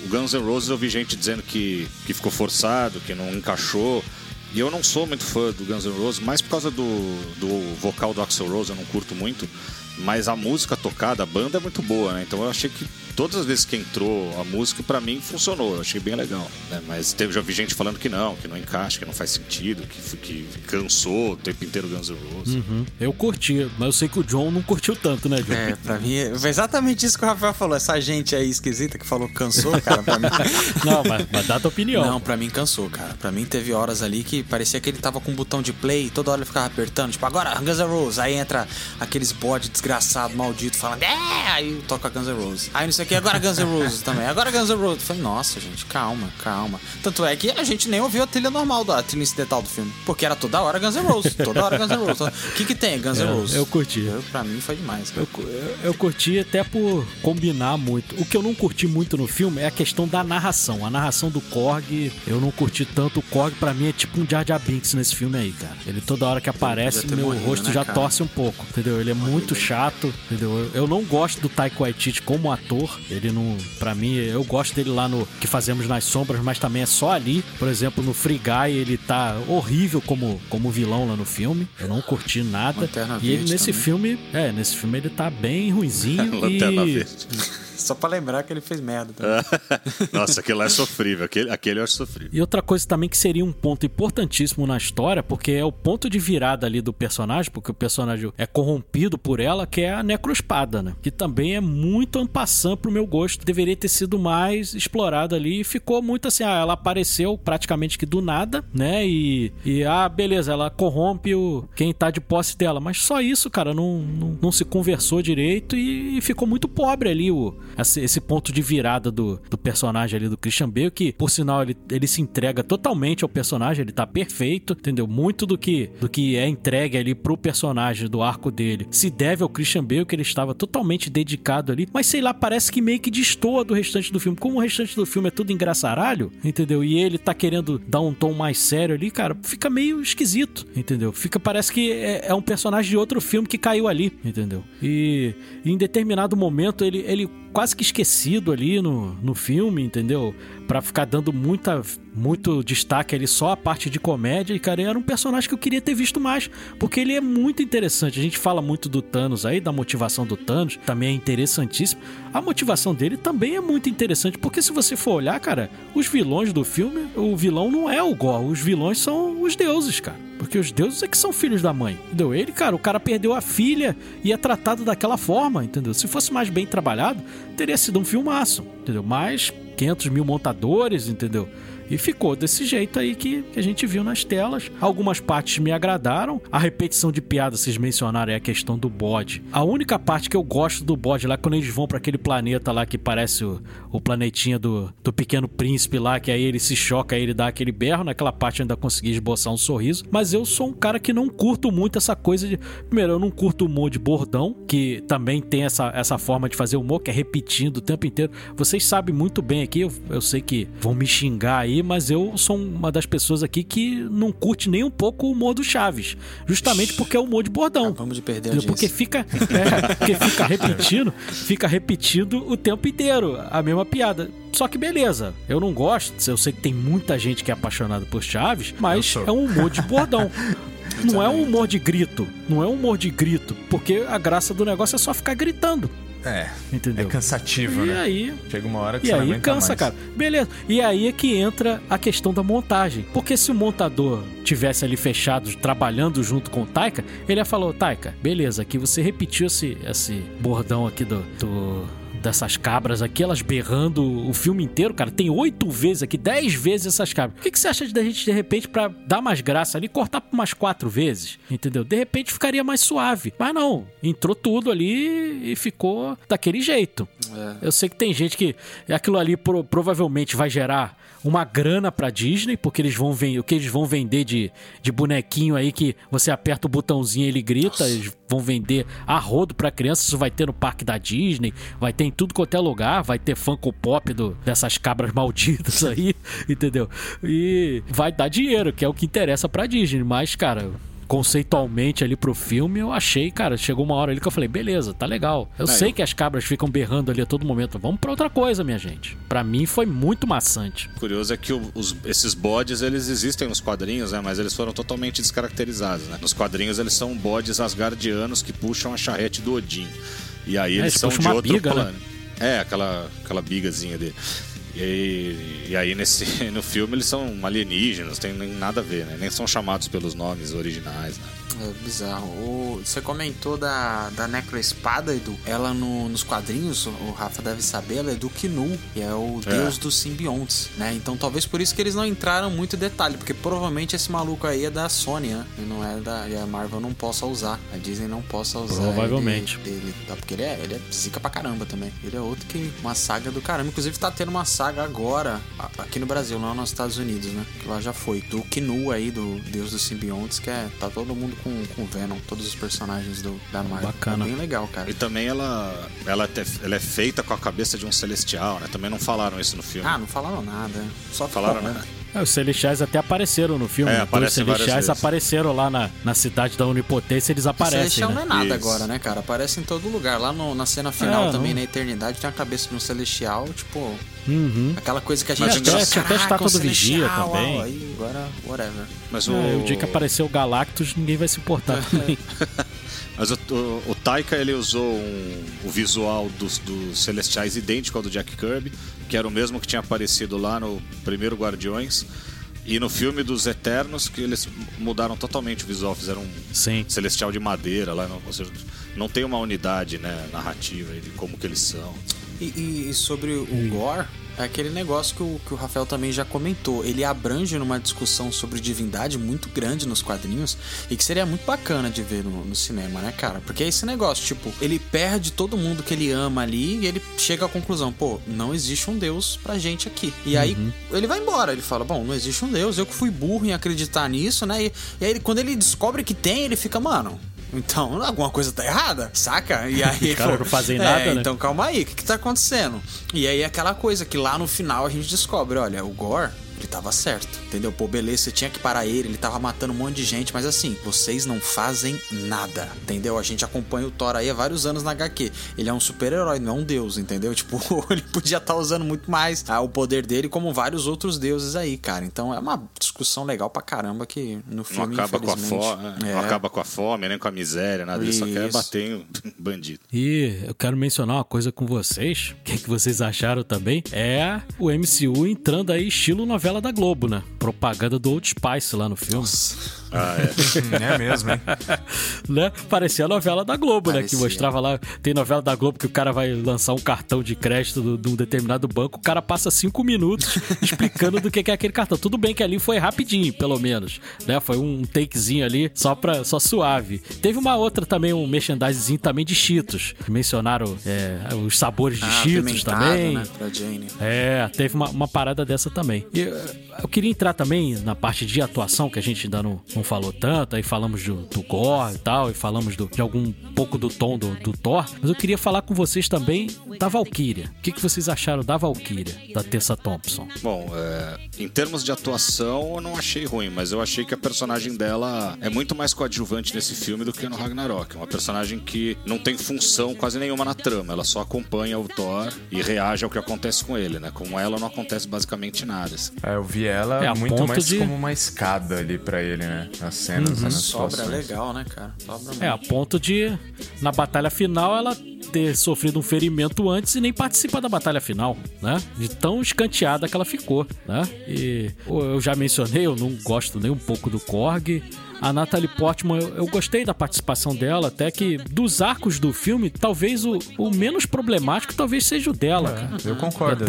Guns N' Roses eu vi gente dizendo que ficou forçado, que não encaixou. E eu não sou muito fã do Guns N' Roses, mais por causa do vocal do Axl Rose, eu não curto muito. Mas a música tocada, a banda é muito boa, né? Então eu achei que todas as vezes que entrou a música, pra mim, funcionou. Eu achei bem legal, né? Mas já vi gente falando que não encaixa, que não faz sentido, que cansou o tempo inteiro Guns N' Roses. Uhum. Eu curti, mas eu sei que o John não curtiu tanto, né, John? É, pra mim, foi exatamente isso que o Rafael falou. Essa gente aí esquisita que falou que cansou, cara, pra mim... Não, mas dá a tua opinião. Não, pra mim cansou, cara. Pra mim teve horas ali que parecia que ele tava com um botão de play e toda hora ele ficava apertando. Tipo, agora Guns N' Roses. Aí entra aqueles bots desgraçado, maldito, falando... Aí toca Guns N' Roses. Aí não sei o que, agora Guns N' Roses também. Agora Guns N' Roses. Falei, nossa, gente, calma. Tanto é que a gente nem ouviu a trilha normal, a trilha incidental do filme. Porque era toda hora Guns N' Roses. O que tem Guns N' Roses? Eu curti. Pra mim foi demais. Eu curti até por combinar muito. O que eu não curti muito no filme é a questão da narração. A narração do Korg, eu não curti tanto. O Korg, pra mim, é tipo um Jar Jar Binks nesse filme aí, cara. Ele toda hora que aparece, meu rosto já torce um pouco, entendeu? Ele é muito chato, entendeu? Eu não gosto do Taika Waititi como ator. Ele não... Pra mim, eu gosto dele lá no Que Fazemos nas Sombras, mas também é só ali. Por exemplo, no Free Guy, ele tá horrível como vilão lá no filme. Eu não curti nada. E ele nesse também. Nesse filme ele tá bem ruinzinho. Lanterna Verde. Só pra lembrar que ele fez merda também. Nossa, aquele lá é sofrível. Aquele eu acho sofrível. E outra coisa também que seria um ponto importantíssimo na história, porque é o ponto de virada ali do personagem, porque o personagem é corrompido por ela, que é a necroespada, né? Que também é muito en passant pro meu gosto. Deveria ter sido mais explorada ali. E ficou muito assim, ela apareceu praticamente que do nada, né? E beleza, ela corrompe quem tá de posse dela. Mas só isso, cara, não se conversou direito e ficou muito pobre ali esse ponto de virada do personagem ali do Christian Bale, que por sinal ele se entrega totalmente ao personagem, ele tá perfeito, entendeu? Muito do que é entregue ali pro personagem do arco dele se deve ao Christian Bale, que ele estava totalmente dedicado ali, mas sei lá, parece que meio que destoa do restante do filme, como o restante do filme é tudo engraçaralho, entendeu? E ele tá querendo dar um tom mais sério ali, cara, fica meio esquisito, entendeu? Parece que é um personagem de outro filme que caiu ali, entendeu? E em determinado momento ele quase que esquecido ali no filme, entendeu? Pra ficar dando muito destaque ali só a parte de comédia. E, cara, era um personagem que eu queria ter visto mais, porque ele é muito interessante. A gente fala muito do Thanos aí, da motivação do Thanos, também é interessantíssimo. A motivação dele também é muito interessante, porque se você for olhar, cara, os vilões do filme, o vilão não é o Gore, os vilões são os deuses, cara. Porque os deuses é que são filhos da mãe, entendeu? Ele, cara, o cara perdeu a filha e é tratado daquela forma, entendeu? Se fosse mais bem trabalhado, teria sido um filmaço, entendeu? Mais 500 mil montadores, entendeu? E ficou desse jeito aí que a gente viu nas telas. Algumas partes me agradaram. A repetição de piada, vocês mencionaram, é a questão do bode. A única parte que eu gosto do bode lá, quando eles vão pra aquele planeta lá que parece o planetinha do Pequeno Príncipe lá, que aí ele se choca, aí ele dá aquele berro. Naquela parte eu ainda consegui esboçar um sorriso. Mas eu sou um cara que não curto muito essa coisa de... Primeiro, eu não curto humor de bordão, que também tem essa forma de fazer humor, que é repetindo o tempo inteiro. Vocês sabem muito bem aqui, eu sei que vão me xingar aí, mas eu sou uma das pessoas aqui que não curte nem um pouco o humor do Chaves, justamente porque é o humor de bordão. Acabamos de perder a porque fica repetindo o tempo inteiro a mesma piada. Só que beleza, eu não gosto, eu sei que tem muita gente que é apaixonada por Chaves, mas é um humor de bordão. Não é um humor de grito, porque a graça do negócio é só ficar gritando. É, entendeu? É cansativo, e né? Aí, chega uma hora que e você não aguenta cansa, mais. Cara. Beleza. E aí é que entra a questão da montagem. Porque se o montador tivesse ali fechado, trabalhando junto com o Taika, ele ia falar, Taika, beleza, aqui você repetiu esse bordão aqui dessas cabras aqui, elas berrando o filme inteiro, cara, tem 8 vezes aqui, 10 vezes essas cabras. O que você acha da gente, de repente, pra dar mais graça ali, cortar por umas 4 vezes, entendeu? De repente ficaria mais suave. Mas não, entrou tudo ali e ficou daquele jeito. É. Eu sei que tem gente que aquilo ali provavelmente vai gerar uma grana pra Disney, porque eles vão o que eles vão vender de bonequinho aí que você aperta o botãozinho e ele grita. Nossa. Eles vão vender a rodo pra criança, isso vai ter no parque da Disney, vai ter em tudo quanto é lugar, vai ter Funko Pop dessas cabras malditas aí, entendeu? E vai dar dinheiro, que é o que interessa pra Disney, mas, cara... conceitualmente ali pro filme, eu achei, cara, chegou uma hora ali que eu falei, beleza, tá legal. Eu sei que as cabras ficam berrando ali a todo momento. Vamos pra outra coisa, minha gente. Pra mim foi muito maçante. O curioso é que esses bodes, eles existem nos quadrinhos, né? Mas eles foram totalmente descaracterizados, né? Nos quadrinhos eles são bodes asgardianos que puxam a charrete do Odin. E aí eles são de outro biga, plano. Né? É, aquela bigazinha dele. E aí no filme eles são alienígenas, tem nada a ver, né? Nem são chamados pelos nomes originais, né? É bizarro. Você comentou da necroespada, Edu. Ela nos quadrinhos, o Rafa deve saber, ela é do Knull, que é o deus dos simbiontes, né? Então talvez por isso que eles não entraram muito em detalhe, porque provavelmente esse maluco aí é da Sony, né? E não é e a Marvel não possa usar, a Disney não possa usar. Provavelmente. Ele, porque ele é zica pra caramba também. Ele é outro que... uma saga do caramba. Inclusive tá tendo uma saga agora, aqui no Brasil, não nos Estados Unidos, né? Que lá já foi. Do Knull aí, do deus dos simbiontes, que tá todo mundo com o Venom, todos os personagens da Marvel. Bacana. É bem legal, cara. E também ela é feita com a cabeça de um celestial, né? Também não falaram isso no filme. Ah, não falaram nada. Só falaram nada. Os celestiais até apareceram no filme. Os celestiais apareceram lá na cidade da Onipotência, eles aparecem. O celestial, né? Não é nada agora, né, cara? Aparece em todo lugar. Lá na cena final também, na eternidade, tem a cabeça de um celestial, tipo... Uhum. Aquela coisa que a gente tinha até a estátua do Vigia também. Aí, agora, whatever. Mas o dia que apareceu o Galactus, ninguém vai se importar também. Mas o Taika, ele usou o visual dos Celestiais idêntico ao do Jack Kirby, que era o mesmo que tinha aparecido lá no primeiro Guardiões. E no filme dos Eternos, que eles mudaram totalmente o visual, fizeram um Celestial de madeira lá. Ou seja, não tem uma unidade, né, narrativa de como que eles são. E sobre o gore, é aquele negócio que o Rafael também já comentou. Ele abrange numa discussão sobre divindade muito grande nos quadrinhos e que seria muito bacana de ver no cinema, né, cara? Porque é esse negócio, tipo, ele perde todo mundo que ele ama ali e ele chega à conclusão, pô, não existe um deus pra gente aqui. E aí ele vai embora, ele fala, bom, não existe um deus, eu que fui burro em acreditar nisso, né? E aí quando ele descobre que tem, ele fica, mano... Então, alguma coisa tá errada, saca? E aí, os caras não fazem nada, né? Então calma aí, o que tá acontecendo? E aí aquela coisa que lá no final a gente descobre, olha, o Gore, ele tava certo, entendeu? Pô, beleza, você tinha que parar ele tava matando um monte de gente, mas assim, vocês não fazem nada, entendeu? A gente acompanha o Thor aí há vários anos na HQ. Ele é um super-herói, não é um deus, entendeu? Tipo, ele podia estar usando muito mais o poder dele, como vários outros deuses aí, cara. Então é uma discussão legal pra caramba que no filme, não acaba infelizmente... Não acaba com a fome, nem com a miséria, nada disso, só quer bater em bandido. E eu quero mencionar uma coisa com vocês, o que é que vocês acharam também, é o MCU entrando aí estilo novela da Globo, né? Propaganda do Old Spice lá no filme. Nossa. Ah, é. É mesmo, hein? Né? Parecia a novela da Globo, né? Que mostrava lá, tem novela da Globo que o cara vai lançar um cartão de crédito de um determinado banco, o cara passa 5 minutos explicando do que é aquele cartão. Tudo bem que ali foi rapidinho, pelo menos, né? Foi um takezinho ali, só suave. Teve uma outra também, um merchandisezinho também de Cheetos. Mencionaram os sabores de Cheetos também. Né? Pra Jane. Teve uma parada dessa também. E eu queria entrar também na parte de atuação, que a gente ainda não falou tanto. Aí falamos do gore e tal, e falamos de algum pouco do tom do Thor. Mas eu queria falar com vocês também da Valkyria. O que vocês acharam da Valkyria, da Tessa Thompson? Bom, em termos de atuação, eu não achei ruim, mas eu achei que a personagem dela é muito mais coadjuvante nesse filme do que no Ragnarok. É uma personagem que não tem função quase nenhuma na trama. Ela só acompanha o Thor e reage ao que acontece com ele, né? Com ela não acontece basicamente nada, assim. Eu vi ela muito mais como uma escada ali pra ele, né? As cenas, nas situações. Sobra legal, né, cara? Sobra muito. A ponto de, na batalha final, ela ter sofrido um ferimento antes e nem participa da batalha final, né? De tão escanteada que ela ficou, né? E eu já mencionei, eu não gosto nem um pouco do Korg. A Natalie Portman, eu gostei da participação dela, até que dos arcos do filme, talvez o menos problemático talvez seja o dela. É, eu concordo.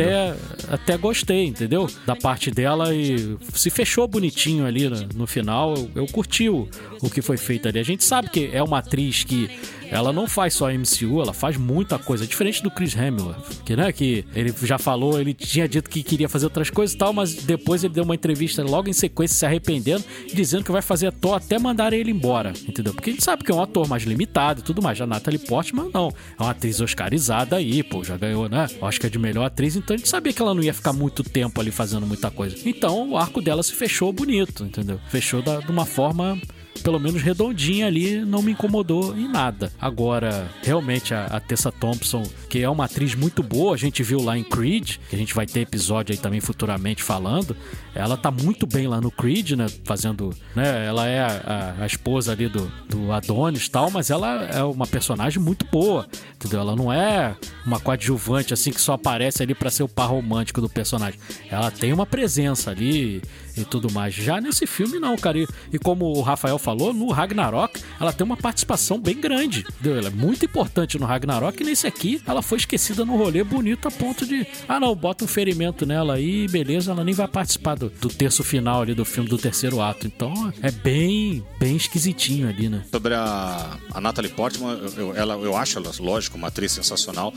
Até gostei, entendeu? Da parte dela, e se fechou bonitinho ali no final. Eu curti o que foi feito ali. A gente sabe que é uma atriz que ela não faz só MCU, ela faz muita coisa. Diferente do Chris Hemsworth, que, né, que ele já falou, ele tinha dito que queria fazer outras coisas e tal, mas depois ele deu uma entrevista logo em sequência se arrependendo, dizendo que vai fazer ator até mandar ele embora, entendeu? Porque a gente sabe que é um ator mais limitado e tudo mais. A Natalie Portman não, é uma atriz oscarizada aí, pô, já ganhou, né, Oscar de melhor atriz, então a gente sabia que ela não ia ficar muito tempo ali fazendo muita coisa. Então o arco dela se fechou bonito, entendeu? Fechou de uma forma pelo menos redondinha ali, não me incomodou em nada. Agora, realmente a Tessa Thompson, que é uma atriz muito boa, a gente viu lá em Creed, que a gente vai ter episódio aí também futuramente falando, ela tá muito bem lá no Creed, né, fazendo, né, ela é a esposa ali do Adonis e tal, mas ela é uma personagem muito boa, entendeu? Ela não é uma coadjuvante assim que só aparece ali pra ser o par romântico do personagem, ela tem uma presença ali e tudo mais. Já nesse filme não, cara, e como o Rafael falou, no Ragnarok ela tem uma participação bem grande, entendeu? Ela é muito importante no Ragnarok, e nesse aqui ela foi esquecida no rolê bonito a ponto de, ah não, bota um ferimento nela aí, beleza, ela nem vai participar do terço final ali do filme, do terceiro ato. Então é bem, bem esquisitinho ali, né? Sobre a Natalie Portman, eu acho ela, lógico, uma atriz sensacional,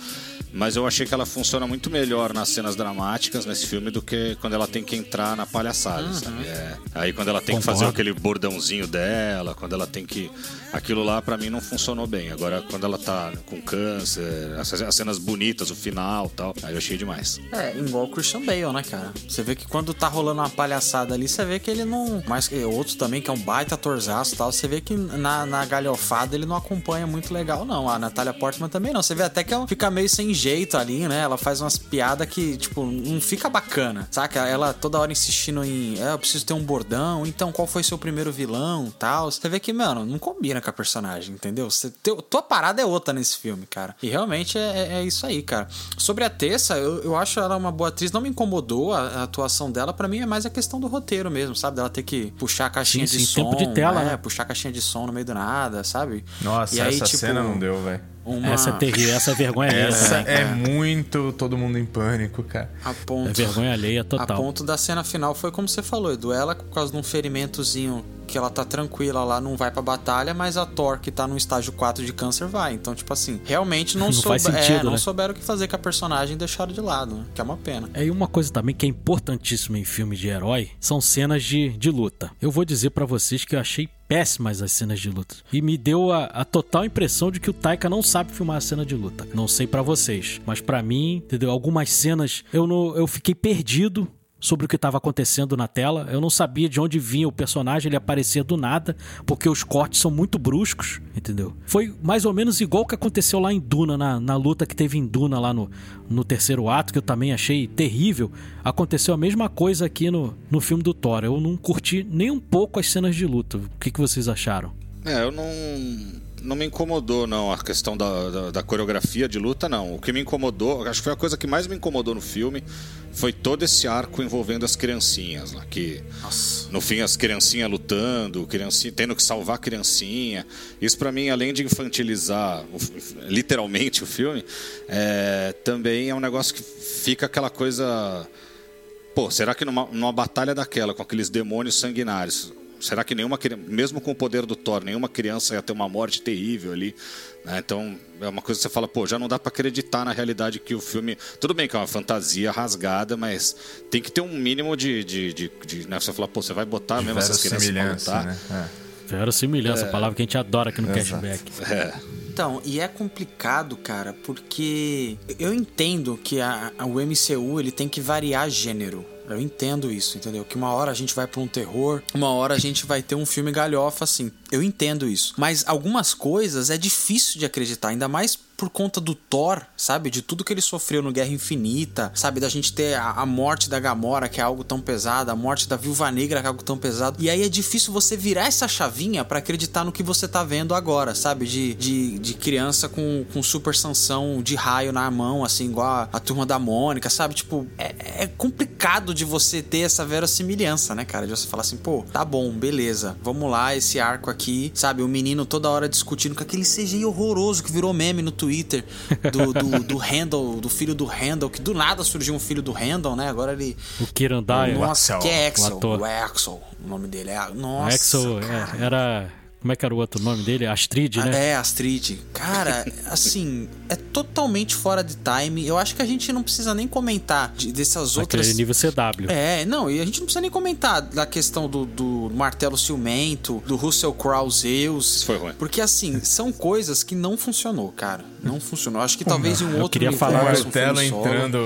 mas eu achei que ela funciona muito melhor nas cenas dramáticas nesse filme do que quando ela tem que entrar na palhaçada, sabe? É. Aí quando ela tem que fazer aquele bordãozinho dela, quando ela tem que... Aquilo lá, pra mim, não funcionou bem. Agora, quando ela tá com câncer, as cenas bonitas, o final e tal, aí eu achei demais. É, igual o Christian Bale, né, cara? Você vê que quando tá rolando uma palhaçada ali, você vê que ele não... Mas outro também, que é um baita torzaço e tal, você vê que na galhofada ele não acompanha muito legal, não. A Natalie Portman também não. Você vê até que ela fica meio sem jeito ali, né? Ela faz umas piadas que, tipo, não fica bacana, saca? Ela toda hora insistindo em... eu preciso ter um bordão, então qual foi seu primeiro vilão, tal. Você vê que, mano, não combina com a personagem, entendeu? Tua parada é outra nesse filme, cara. E realmente é isso aí, cara. Sobre a Tessa, eu acho ela uma boa atriz, não me incomodou a atuação dela, pra mim é mais a questão do roteiro mesmo, sabe? Dela ter que puxar a caixinha de som. Tempo de tela, né? Puxar a caixinha de som no meio do nada, sabe? Nossa, e aí, essa cena não deu, velho. Essa é terrível, essa é vergonha alheia. Essa é muito Todo Mundo em Pânico, cara. É vergonha alheia total. A ponto da cena final foi como você falou, Edu. Ela, por causa de um ferimentozinho, que ela tá tranquila lá, não vai pra batalha, mas a Thor, que tá no estágio 4 de câncer, vai. Então, tipo assim, realmente não souberam o que fazer com a personagem e deixaram de lado, né? Que é uma pena. É, e uma coisa também que é importantíssima em filme de herói são cenas de luta. Eu vou dizer pra vocês que eu achei péssimas as cenas de luta. E me deu a total impressão de que o Taika não sabe filmar a cena de luta. Não sei pra vocês, mas pra mim, entendeu? Algumas cenas eu fiquei perdido sobre o que estava acontecendo na tela. Eu não sabia de onde vinha o personagem, ele aparecia do nada, porque os cortes são muito bruscos, entendeu? Foi mais ou menos igual o que aconteceu lá em Duna, na luta que teve em Duna lá no terceiro ato, que eu também achei terrível. Aconteceu a mesma coisa aqui no filme do Thor. Eu não curti nem um pouco as cenas de luta. O que vocês acharam? Eu não me incomodou, não, a questão da coreografia de luta, não. O que me incomodou, acho que foi a coisa que mais me incomodou no filme, foi todo esse arco envolvendo as criancinhas lá, que nossa, no fim as criancinhas lutando, tendo que salvar a criancinha. Isso pra mim, além de infantilizar literalmente o filme, também é um negócio que fica aquela coisa... Pô, será que numa batalha daquela, com aqueles demônios sanguinários... Será que nenhuma criança, mesmo com o poder do Thor, nenhuma criança ia ter uma morte terrível ali, né? Então é uma coisa que você fala, pô, já não dá pra acreditar na realidade que o filme... Tudo bem que é uma fantasia rasgada, mas tem que ter um mínimo de né? Você fala, pô, você vai botar mesmo essas crianças pra lutar, né? Verossimilhança, a palavra que a gente adora aqui no Cashback. Então, e é complicado, cara, porque eu entendo que o MCU ele tem que variar gênero. Eu entendo isso, entendeu? Que uma hora a gente vai pra um terror, uma hora a gente vai ter um filme galhofa, assim. Eu entendo isso. Mas algumas coisas é difícil de acreditar, ainda mais por conta do Thor, sabe? De tudo que ele sofreu no Guerra Infinita, sabe? Da gente ter a morte da Gamora, que é algo tão pesado, a morte da Viúva Negra, que é algo tão pesado. E aí é difícil você virar essa chavinha pra acreditar no que você tá vendo agora, sabe? De criança com super sanção de raio na mão, assim, igual a Turma da Mônica, sabe? Tipo, é complicado de você ter essa verossimilhança, né, cara? De você falar assim, pô, tá bom, beleza, vamos lá, esse arco aqui, sabe? O menino toda hora discutindo com aquele CGI horroroso que virou meme no Twitter do Randall, do filho do Randall, que do nada surgiu um filho do Randall, né? Agora ele... O Kieran Dyer. Nossa, que é Axel. O Axel, o nome dele é... Nossa, Axel, é, era... Como é que era o outro nome dele? Astrid, né? É, Astrid. Cara, assim, é totalmente fora de time. Eu acho que a gente não precisa nem comentar dessas outras... Aquele nível CW. É, não, e a gente não precisa nem comentar da questão do Martelo Ciumento, do Russell Crowe Zeus. Foi ruim. Porque, assim, são coisas que não funcionou, cara. Não funcionou. Acho que talvez em um outro... Eu queria falar o Martelo entrando...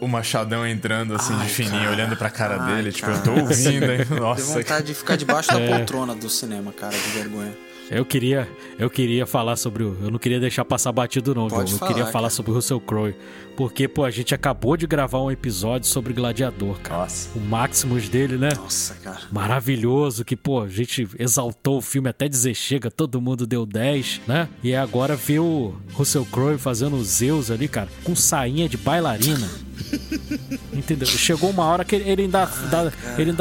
O Machadão entrando assim, ai, de fininho, cara, olhando pra cara dele, tipo, cara, eu tô ouvindo, hein? Nossa. Deu vontade de ficar debaixo da poltrona do cinema, cara, de vergonha. Eu queria falar sobre o... Eu não queria deixar passar batido, não, João. Eu queria falar sobre o Russell Crowe. Porque, pô, a gente acabou de gravar um episódio sobre Gladiador, cara. Nossa. O Maximus dele, né? Nossa, cara. Maravilhoso, que, pô, a gente exaltou o filme até dizer chega, todo mundo deu 10, né? E agora ver o Russell Crowe fazendo o Zeus ali, cara, com sainha de bailarina. Entendeu? Chegou uma hora que ele ainda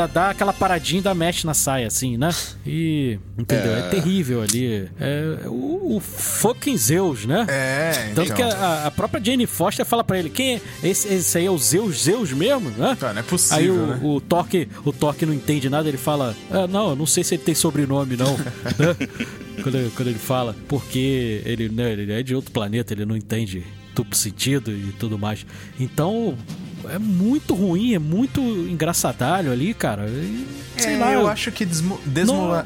dá aquela paradinha e ainda mexe na saia, assim, né? E, entendeu? É terrível ali. É o fucking Zeus, né? É, então. Tanto que a própria Jane Foster fala pra ele, quem é? Esse aí é o Zeus mesmo, né? Tá, não é possível, aí o Torque não entende nada, ele fala, não, eu não sei se ele tem sobrenome, não. Quando ele fala, porque ele, né, ele é de outro planeta, ele não entende duplo sentido e tudo mais. Então, é muito ruim, é muito engraçadalho ali, cara. Eu acho que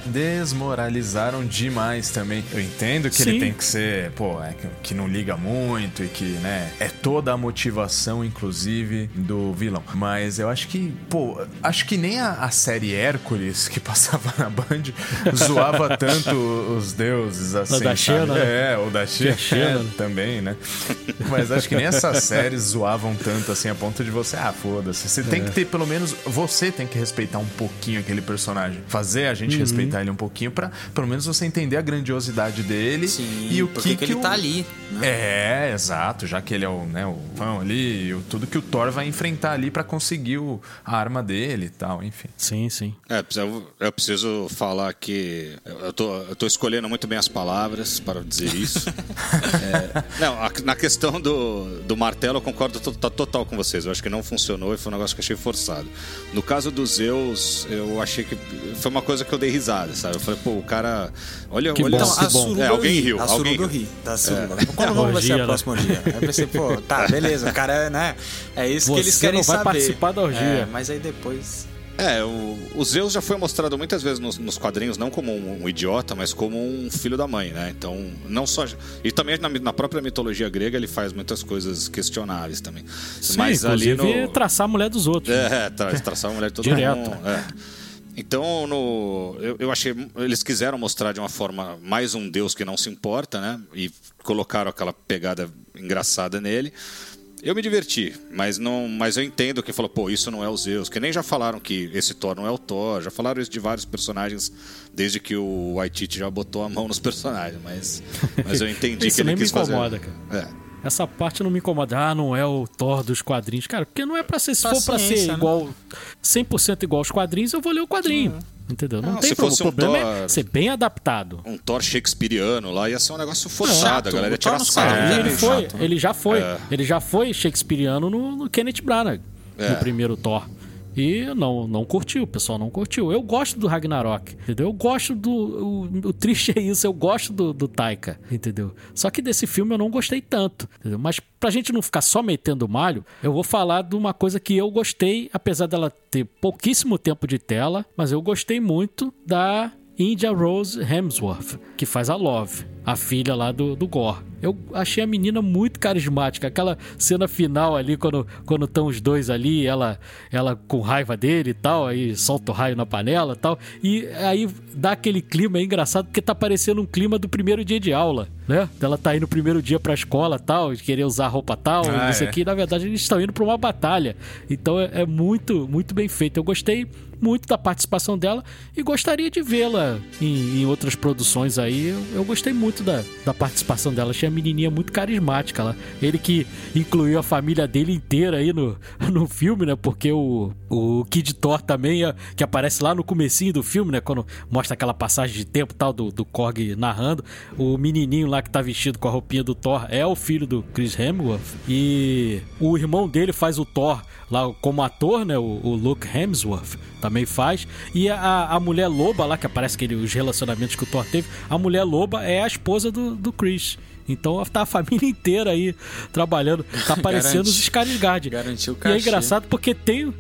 desmoralizaram demais também. Eu entendo que ele tem que ser, pô, que não liga muito e que, né, é toda a motivação, inclusive, do vilão. Mas eu acho que, pô, acho que nem a série Hércules, que passava na Band, zoava tanto os deuses, assim. O da China, né? É, o da China, também, né? Mas acho que nem essas séries zoavam tanto, assim, a ponto de você, foda-se. Você tem que ter, pelo menos, você tem que respeitar um pouquinho aquele personagem. Fazer a gente respeitar ele um pouquinho pra, pelo menos, você entender a grandiosidade dele. Sim, e o que ele tá ali. Né? É, exato. Já que ele é o, né, o fã ali, tudo que o Thor vai enfrentar ali pra conseguir a arma dele e tal, enfim. Sim, sim. É, eu preciso falar que eu tô escolhendo muito bem as palavras para dizer isso. Na questão do martelo, eu concordo total com vocês. Eu acho que não funcionou e foi um negócio que eu achei forçado. No caso do Zeus, eu achei que foi uma coisa que eu dei risada, sabe? Eu falei, pô, o cara... Olha, que olha... Bom, então, bom. É, alguém riu. A Suruba eu ri. Da Suruba. Quando vai ser a próxima orgia? Aí eu pensei, pô, tá, beleza, o cara, né? É isso que eles querem saber. Você não vai participar da orgia. É, mas aí depois... É, o Zeus já foi mostrado muitas vezes nos quadrinhos, não como um idiota, mas como um filho da mãe, né? Então, não só... E também na própria mitologia grega ele faz muitas coisas questionáveis também. Sim, mas inclusive ali traçar a mulher dos outros. É, né? Traçar a mulher de todo mundo. Direto. É. Então, eu achei... Eles quiseram mostrar de uma forma mais um deus que não se importa, né? E colocaram aquela pegada engraçada nele. Eu me diverti, mas eu entendo que falou, pô, isso não é o Zeus, que nem já falaram que esse Thor não é o Thor, já falaram isso de vários personagens desde que o Waititi já botou a mão nos personagens, mas eu entendi que ele quis fazer. Isso nem me incomoda, cara. É. Essa parte não me incomoda. Ah, não é o Thor dos quadrinhos. Cara, porque não é pra ser... Se for pra ser igual, 100% igual aos quadrinhos, eu vou ler o quadrinho. Entendeu? Não tem problema. O problema é ser bem adaptado. Um Thor shakespeariano lá ia ser um negócio forçado. A galera ia tirar sarro. Ele já foi shakespeariano no Kenneth Branagh, no primeiro Thor. E não curtiu, o pessoal não curtiu. Eu gosto do Ragnarok, entendeu? Eu gosto do... O triste é isso, eu gosto do Taika, entendeu? Só que desse filme eu não gostei tanto, entendeu? Mas pra gente não ficar só metendo malho, eu vou falar de uma coisa que eu gostei, apesar dela ter pouquíssimo tempo de tela, mas eu gostei muito da India Rose Hemsworth, que faz a Love. a filha lá do Gore. Eu achei a menina muito carismática. Aquela cena final ali, quando estão os dois ali, ela com raiva dele e tal, aí solta o raio na panela e tal. E aí dá aquele clima, é engraçado, porque tá parecendo um clima do primeiro dia de aula, né? Ela tá indo no primeiro dia pra escola tal, de querer usar roupa tal, isso aqui. Na verdade, eles estão indo pra uma batalha. Então é muito, muito bem feito. Eu gostei muito da participação dela e gostaria de vê-la em outras produções aí. Eu gostei muito da participação dela. Achei a menininha muito carismática lá. Ele que incluiu a família dele inteira aí no filme, né? Porque o Kid Thor também, que aparece lá no comecinho do filme, né? Quando mostra aquela passagem de tempo tal do Korg narrando. O menininho lá que tá vestido com a roupinha do Thor é o filho do Chris Hemsworth. E o irmão dele faz o Thor lá como ator, né? O Luke Hemsworth também faz. E a mulher loba lá, que aparece os relacionamentos que o Thor teve, a mulher loba é a esposa do Chris. Então tá a família inteira aí trabalhando. Tá aparecendo os Skarsgård. Garantiu o cachê. E é engraçado porque tem um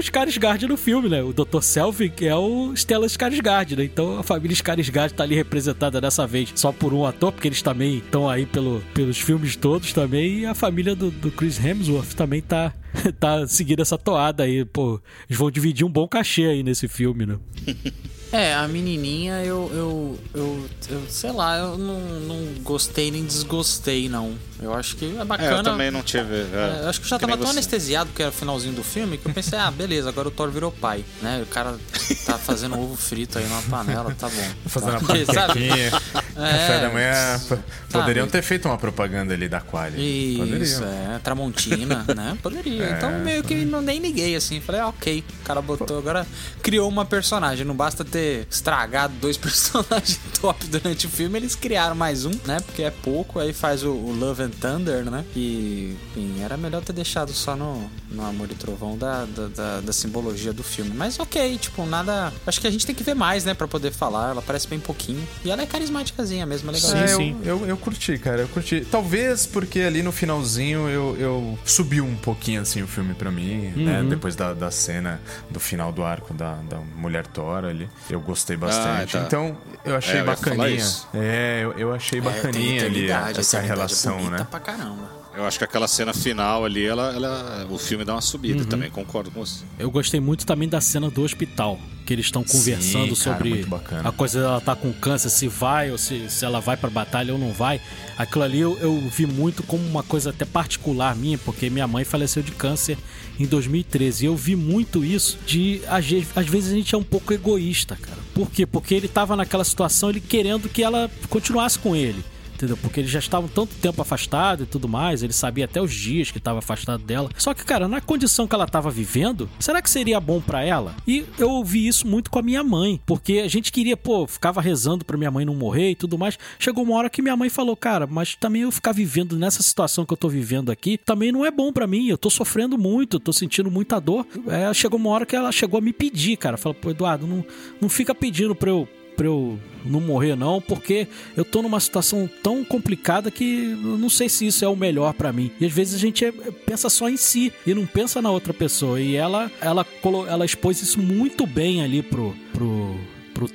Skarsgård no filme, né? O Dr. Selvig é o Stellan Skarsgård, né? Então a família Skarsgård tá ali representada dessa vez só por um ator, porque eles também estão aí pelos filmes todos também. E a família do Chris Hemsworth também tá seguindo essa toada aí, pô. Eles vão dividir um bom cachê aí nesse filme, né? É, a menininha, eu sei lá, eu não gostei nem desgostei, não. Eu acho que é bacana. É, eu também não tive. Eu acho que eu já tava tão anestesiado, porque era o finalzinho do filme, que eu pensei, beleza, agora o Thor virou pai, né? O cara tá fazendo ovo frito aí numa panela, tá bom. Fazendo uma panquequinha, café da manhã. Poderiam ter feito uma propaganda ali da Qualy. Isso, Tramontina, né? Poderia. Então meio que nem liguei, assim. Falei, ok, o cara botou, agora criou uma personagem, não basta ter estragado 2 personagens top durante o filme, eles criaram mais um, né? Porque é pouco, aí faz o Love and Thunder, né? E, enfim, era melhor ter deixado só no Amor e Trovão da simbologia do filme. Mas ok, tipo, nada... Acho que a gente tem que ver mais, né? Pra poder falar. Ela parece bem pouquinho. E ela é carismáticazinha mesmo, é legal. Sim. Eu curti, cara. Eu curti. Talvez porque ali no finalzinho eu subi um pouquinho, assim, o filme pra mim, né? Depois da cena do final do arco da Mulher Thor ali. Eu gostei bastante. Ah, tá. Então, eu achei bacaninha. Eu achei bacaninha ali essa relação, né? Pra caramba. Eu acho que aquela cena final ali, o filme dá uma subida também, concordo com você. Eu gostei muito também da cena do hospital, que eles estão conversando sobre a coisa dela tá com câncer, se vai ou se ela vai pra batalha ou não vai. Aquilo ali eu vi muito como uma coisa até particular minha, porque minha mãe faleceu de câncer em 2013. E eu vi muito isso de, às vezes a gente é um pouco egoísta, cara. Por quê? Porque ele tava naquela situação, ele querendo que ela continuasse com ele. Entendeu? Porque eles já estavam tanto tempo afastados e tudo mais, ele sabia até os dias que estava afastado dela. Só que, cara, na condição que ela estava vivendo, será que seria bom pra ela? E eu ouvi isso muito com a minha mãe, porque a gente queria, ficava rezando pra minha mãe não morrer e tudo mais. Chegou uma hora que minha mãe falou, cara, mas também eu ficar vivendo nessa situação que eu tô vivendo aqui, também não é bom pra mim, eu tô sofrendo muito, eu tô sentindo muita dor. Chegou uma hora que ela chegou a me pedir, cara, falou, Eduardo, não fica pedindo pra eu não morrer não, porque eu tô numa situação tão complicada que eu não sei se isso é o melhor pra mim. E às vezes a gente pensa só em si e não pensa na outra pessoa. E ela expôs isso muito bem ali pro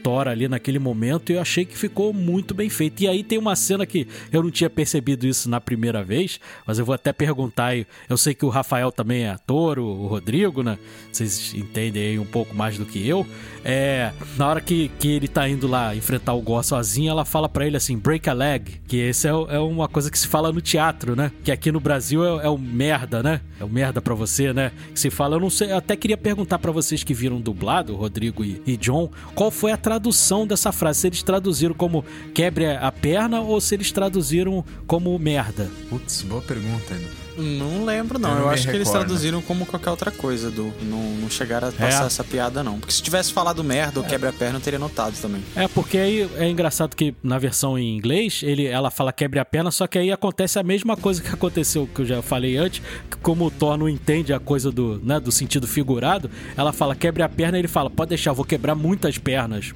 Thor ali naquele momento, e eu achei que ficou muito bem feito. E aí tem uma cena que eu não tinha percebido isso na primeira vez, mas eu vou até perguntar, eu sei que o Rafael também é ator, o Rodrigo, né? Vocês entendem aí um pouco mais do que eu. Na hora que ele tá indo lá enfrentar o Gore sozinho, ela fala pra ele assim, break a leg, que esse é uma coisa que se fala no teatro, né? Que aqui no Brasil é o merda, né? É o merda pra você, né? Que se fala, eu não sei, eu até queria perguntar pra vocês que viram dublado, Rodrigo e John, qual foi a tradução dessa frase, se eles traduziram como quebre a perna ou se eles traduziram como merda. Putz, boa pergunta, hein? Não lembro, não. Eu acho que eles traduziram como qualquer outra coisa, não chegaram a passar essa piada, não. Porque se tivesse falado merda ou quebra-perna, eu teria notado também. Porque aí é engraçado que na versão em inglês, ela fala quebra-perna, só que aí acontece a mesma coisa que aconteceu, que eu já falei antes, que como o Thor não entende a coisa do sentido figurado, ela fala quebra-perna e ele fala, pode deixar, eu vou quebrar muitas pernas.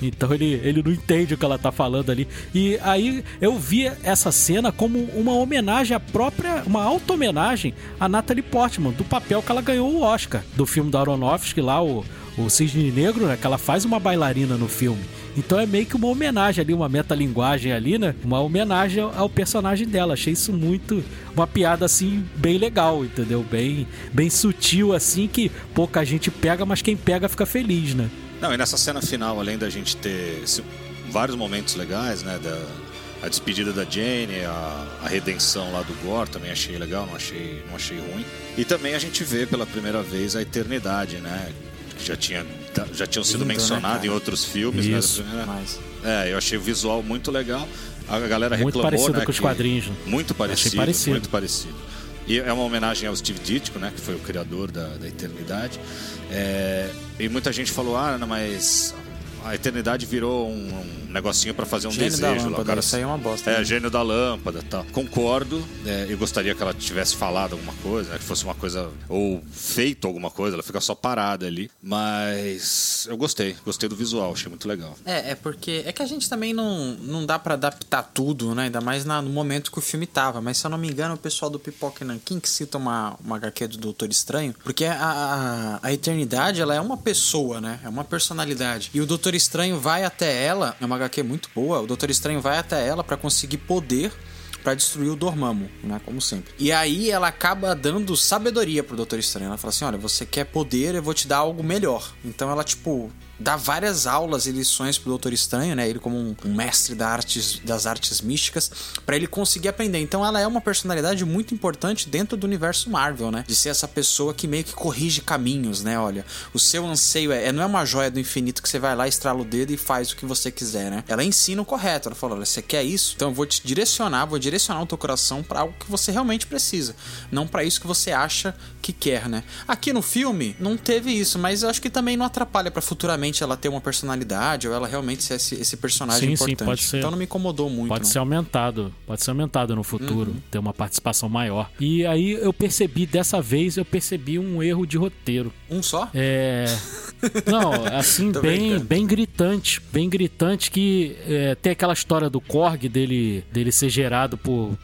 Então ele não entende o que ela tá falando ali. E aí eu vi essa cena como uma homenagem à própria... uma auto-homenagem à Natalie Portman, do papel que ela ganhou o Oscar, do filme da Aronofsky lá, o o Cisne Negro, né, que ela faz uma bailarina no filme. Então é meio que uma homenagem ali, uma metalinguagem ali, né? Uma homenagem ao personagem dela. Achei isso muito... uma piada, assim, bem legal, entendeu? Bem sutil, assim, que pouca gente pega, mas quem pega fica feliz, né? Não, e nessa cena final, além da gente ter vários momentos legais, né? A despedida da Jane, a redenção lá do Gore, também achei legal, não achei ruim. E também a gente vê pela primeira vez a eternidade, né? Que já tinham sido mencionados, né, em outros filmes. Isso, né? Mas... eu achei o visual muito legal. A galera reclamou, muito parecido, né, com os quadrinhos. Muito parecido. E é uma homenagem ao Steve Ditko, né, que foi o criador da Eternidade. E muita gente falou, mas a Eternidade virou um negocinho pra fazer um gênio desejo. O cara saiu uma bosta. Gênio da Lâmpada, tal. Concordo. Eu gostaria que ela tivesse falado alguma coisa, né, que fosse uma coisa, ou feito alguma coisa. Ela fica só parada ali. Mas eu gostei do visual, achei muito legal. Porque é que a gente também não dá pra adaptar tudo, né? Ainda mais no momento que o filme tava. Mas se eu não me engano, o pessoal do Pipoca e Nanquim que cita uma HQ do Doutor Estranho, porque a Eternidade, ela é uma pessoa, né? É uma personalidade. E o Doutor Estranho vai até ela, é uma HQ muito boa, o Doutor Estranho vai até ela pra conseguir poder pra destruir o Dormammu, né, como sempre. E aí ela acaba dando sabedoria pro Doutor Estranho, ela fala assim, olha, você quer poder, eu vou te dar algo melhor. Então ela, dá várias aulas e lições pro Doutor Estranho, né? Ele como um mestre das artes místicas, pra ele conseguir aprender. Então ela é uma personalidade muito importante dentro do universo Marvel, né? De ser essa pessoa que meio que corrige caminhos, né? Olha, o seu anseio não é uma joia do infinito que você vai lá, estrala o dedo e faz o que você quiser, né? Ela ensina o correto. Ela fala, olha, você quer isso? Então eu vou te direcionar, vou direcionar o teu coração pra algo que você realmente precisa. Não pra isso que você acha que quer, né? Aqui no filme não teve isso, mas eu acho que também não atrapalha pra futuramente ela ter uma personalidade ou ela realmente ser esse personagem importante. Sim, pode ser, então não me incomodou muito. Pode ser aumentado no futuro, ter uma participação maior. E aí dessa vez eu percebi um erro de roteiro. Um só? Não, assim, bem gritante que tem aquela história do Korg dele ser gerado por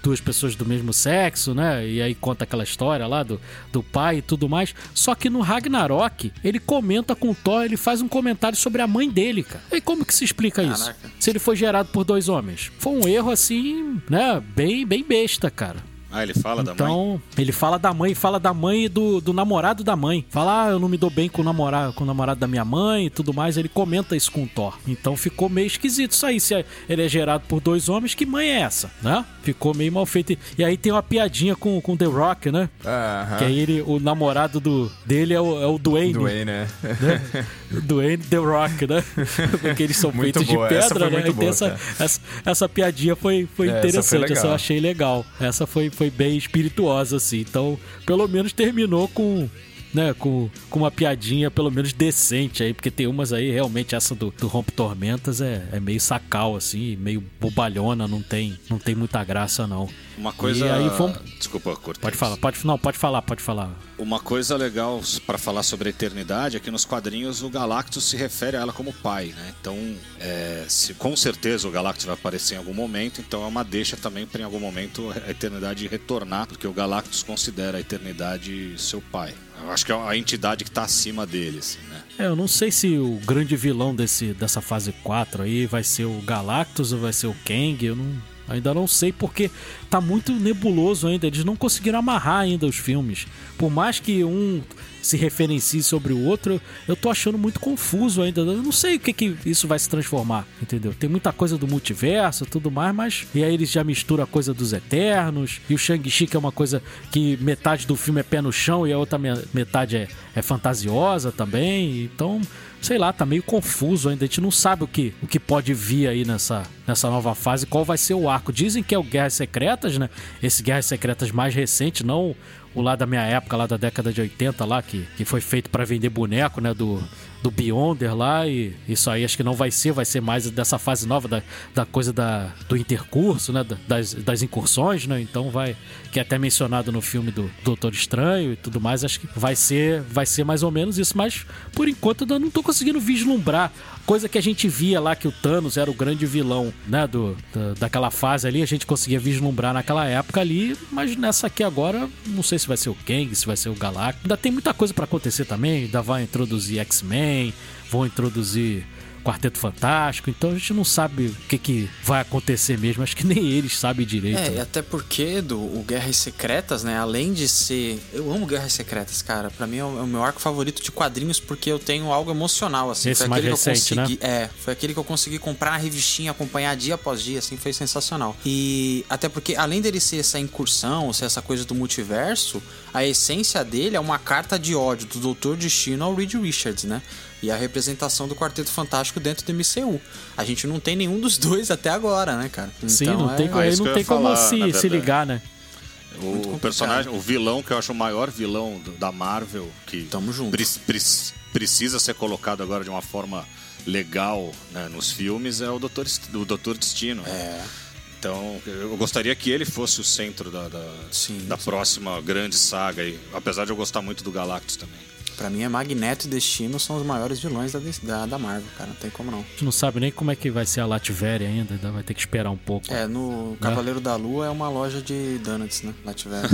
duas pessoas do mesmo sexo, né? E aí conta aquela história lá do pai e tudo mais. Só que no Ragnarok, ele comenta com o Thor, ele faz um comentário sobre a mãe dele, cara. E como que se explica isso? Se ele foi gerado por dois homens. Foi um erro, assim, né? Bem besta, cara. Ele fala da mãe? Então, ele fala da mãe e do namorado da mãe. Fala, eu não me dou bem com o namorado da minha mãe e tudo mais. Ele comenta isso com o Thor. Então ficou meio esquisito isso aí. Se ele é gerado por dois homens, que mãe é essa, né? Ficou meio mal feito. E aí tem uma piadinha com The Rock, né? Uh-huh. Que aí o namorado dele é o Dwayne. Dwayne, né? Dwayne The Rock, né? Porque eles são muito feitos boa. De pedra, essa foi, né? Muito boa, essa piadinha foi interessante. Essa eu achei legal. Essa foi bem espirituosa, assim. Então, pelo menos terminou com uma piadinha, pelo menos decente aí, porque tem umas aí, realmente, essa do Rompe Tormentas é meio sacal, assim, meio bobalhona, não tem muita graça, não. Uma coisa... E aí, desculpa, cortei. Pode falar. Uma coisa legal pra falar sobre a Eternidade é que nos quadrinhos o Galactus se refere a ela como pai, né? Então, com certeza o Galactus vai aparecer em algum momento, então é uma deixa também pra em algum momento a Eternidade retornar, porque o Galactus considera a Eternidade seu pai. Eu acho que é a entidade que tá acima dele, assim, né? Eu não sei se o grande vilão dessa fase 4 aí vai ser o Galactus ou vai ser o Kang, eu não... Ainda não sei, porque tá muito nebuloso ainda. Eles não conseguiram amarrar ainda os filmes. Por mais que um se referencie sobre o outro, eu tô achando muito confuso ainda. Eu não sei o que isso vai se transformar, entendeu? Tem muita coisa do multiverso e tudo mais, mas... E aí eles já misturam a coisa dos Eternos. E o Shang-Chi, que é uma coisa que metade do filme é pé no chão e a outra metade é fantasiosa também. Então... Sei lá, tá meio confuso ainda. A gente não sabe o que pode vir aí nessa nova fase, qual vai ser o arco. Dizem que é o Guerras Secretas, né? Esse Guerras Secretas mais recente, não o lá da minha época, lá da década de 80, lá, que foi feito pra vender boneco, né? Do do Beyonder lá, e isso aí acho que não vai ser mais dessa fase nova da coisa do intercurso, né, das incursões, né, então vai, que é até mencionado no filme do Doutor Estranho e tudo mais, acho que vai ser mais ou menos isso, mas por enquanto eu não tô conseguindo vislumbrar, coisa que a gente via lá que o Thanos era o grande vilão, né, daquela fase ali, a gente conseguia vislumbrar naquela época ali, mas nessa aqui agora, não sei se vai ser o Kang, se vai ser o Galactus, ainda tem muita coisa pra acontecer também, ainda vai introduzir X-Men, vão introduzir Quarteto Fantástico, então a gente não sabe o que vai acontecer mesmo, acho que nem eles sabem direito. É, né? Até porque o Guerras Secretas, né, além de ser... Eu amo Guerras Secretas, cara, pra mim é o meu arco favorito de quadrinhos, porque eu tenho algo emocional, assim. Esse foi mais recente, né? Foi aquele que eu consegui comprar a revistinha, acompanhar dia após dia, assim, foi sensacional. E até porque, além dele ser essa incursão, ser essa coisa do multiverso, a essência dele é uma carta de ódio do Doutor Destino ao Reed Richards, né? E a representação do Quarteto Fantástico dentro do MCU. A gente não tem nenhum dos dois até agora, né, cara? Então, sim, não tem como se ligar, né? O personagem, o vilão que eu acho o maior vilão da Marvel, que precisa ser colocado agora de uma forma legal, né, nos filmes, é o Doutor Destino. É. Então, eu gostaria que ele fosse o centro da próxima grande saga, e, apesar de eu gostar muito do Galactus também. Pra mim, Magneto e Destino são os maiores vilões da Marvel, cara. Não tem como não. A gente não sabe nem como é que vai ser a Lativéria ainda. Vai ter que esperar um pouco. É, no Cavaleiro da Lua é uma loja de donuts, né? Lativéria.